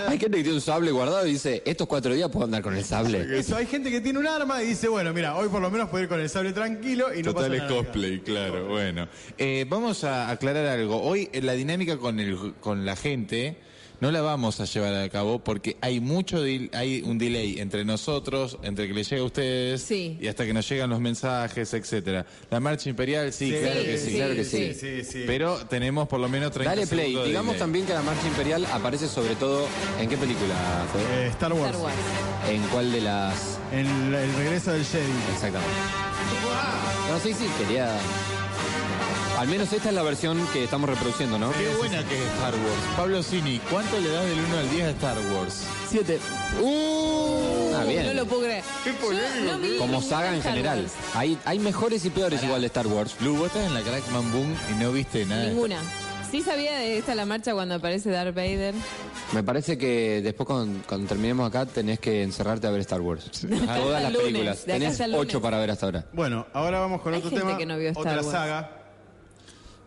Hay gente que tiene un sable guardado y dice, estos 4 días puedo andar con el sable. Eso, hay gente que tiene un arma y dice, bueno, mira, hoy por lo menos puedo ir con el sable tranquilo y no pasa nada. Total es cosplay, claro, bueno. Vamos a aclarar algo. Hoy la dinámica con la gente no la vamos a llevar a cabo porque hay mucho hay un delay entre nosotros, entre que les llega a ustedes y hasta que nos llegan los mensajes, etcétera. La marcha imperial, sí, claro que sí. Pero tenemos por lo menos 30 segundos. Dale play. Digamos delay. También que la marcha imperial aparece sobre todo en qué película fue. Star Wars. Star Wars. ¿En cuál de las? En el regreso del Jedi. Exactamente. Wow. No, sí, quería. Al menos esta es la versión que estamos reproduciendo, ¿no? Qué buena que es Star Wars. Pablo Cini, ¿cuánto le das del 1 al 10 a Star Wars? 7. Ah, bien. No lo puedo creer. Qué polémico. Como saga en general. Hay mejores y peores igual de Star Wars. Lu, vos estás en la Crack Bang Boom y no viste nada. Ninguna. Sí sabía de esta la marcha cuando aparece Darth Vader. Me parece que después cuando terminemos acá tenés que encerrarte a ver Star Wars. Todas las películas. Tenés 8 para ver hasta ahora. Bueno, ahora vamos con otro tema. Otra saga.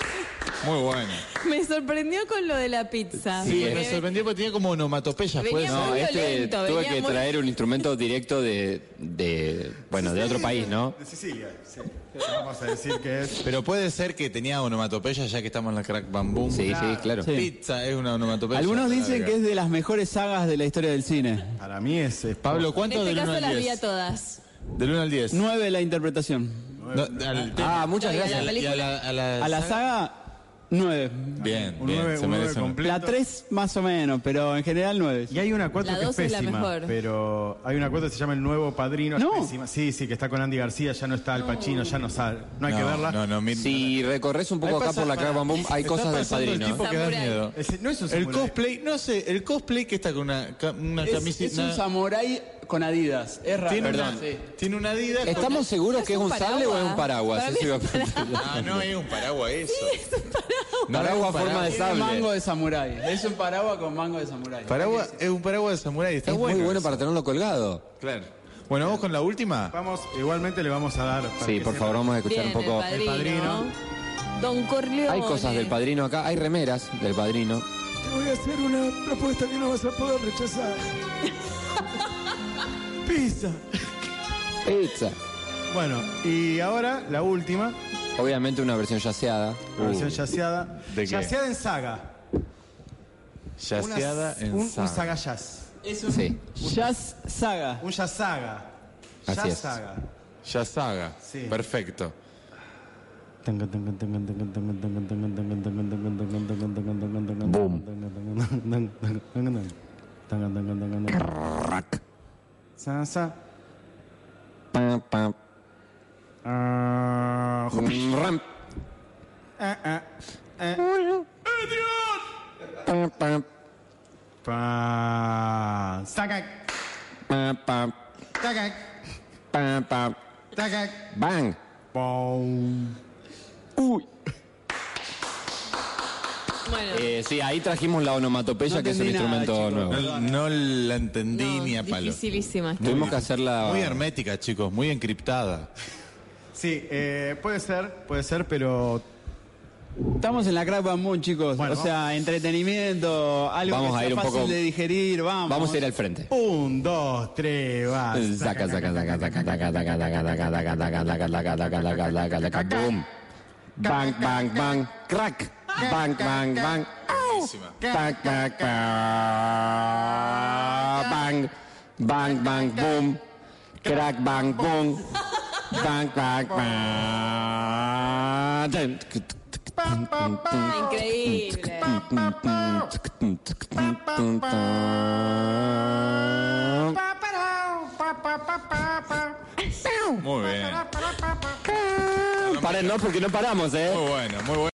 Muy bueno. Me sorprendió con lo de la pizza. Sí, me sorprendió porque tenía como onomatopeya. No, tuve que traer un instrumento directo de otro país, ¿no? De Sicilia, sí. Vamos a decir que es. Pero puede ser que tenía onomatopeya ya que estamos en la Crack Bang Boom. Sí, claro. Sí, claro. Sí. Pizza es una onomatopeya. Algunos dicen que es de las mejores sagas de la historia del cine. Para mí es. Pablo, ¿cuánto del 1 al 10? En este caso las vi a todas. Del 1 al 10. 9 la interpretación. No, muchas gracias. A la saga 9. Bien, bien, se merece. La 3 más o menos, pero en general 9. Y hay una 4 que es pésima, pero hay una 4 que se llama El Nuevo Padrino. No. Sí, que está con Andy García, ya no está Al Pacino, ya no sale. No hay que verla. Si recorres un poco acá por la Crack Bang Boom, hay cosas del Padrino. El tipo que da miedo. No es un samurái. El cosplay, no sé, el cosplay que está con una camiseta. Es un samurái con Adidas. Es raro. Tiene una Adidas. ¿Estamos seguros que es un sable o es un paraguas? Ah, no, es un paraguas eso. No, paraguas forma de sable. Es un mango de samurái. Es un paraguas con mango de samurái. Es un paraguas de samurái. Está bueno. Es muy bueno para tenerlo colgado. Claro. Bueno, vamos con la última. Vamos, igualmente le vamos a dar. Sí, por favor, vamos a escuchar un poco. El Padrino. Don Corleone. Hay cosas del Padrino acá. Hay remeras del Padrino. Te voy a hacer una propuesta que no vas a poder rechazar. Pizza. Bueno, y ahora la última. Obviamente una versión yaceada. Una versión yaceada. ¿De qué? Yaceada en saga. Yaceada en saga. Un saga jazz. Es un jazz saga. Un jazz saga. Así es. Jazz saga. Sí. Perfecto. Boom. Crack. Sansa. Pam, pam. Ram. Pam, pam. Pam. Tagak. Pam, pam. Tagak. Pam, pam. Tagak. Bang. Boom. Uy. Bueno. Sí, ahí trajimos la onomatopeya, que es un instrumento nuevo. No la entendí ni a palo. Dificilísima. Tuvimos que hacerla. Muy hermética, chicos, muy encriptada. Sí, puede ser, pero. Estamos en la Crack Bang Boom, chicos. Bueno, o sea, entretenimiento, algo vamos que sea a ir fácil poco, de digerir, vamos. Vamos a ir al frente. 1, 2, 3, va. Saca, boom. Bang, bang, bang. Crack. Bang, bang, bang. Bang, bang, bang. Bang, bang, boom. Crack, bang, boom. Bang, bang, bang. Increíble. Muy bien. Paren, ¿no? Porque no paramos, ¿eh? Muy bueno, muy bueno.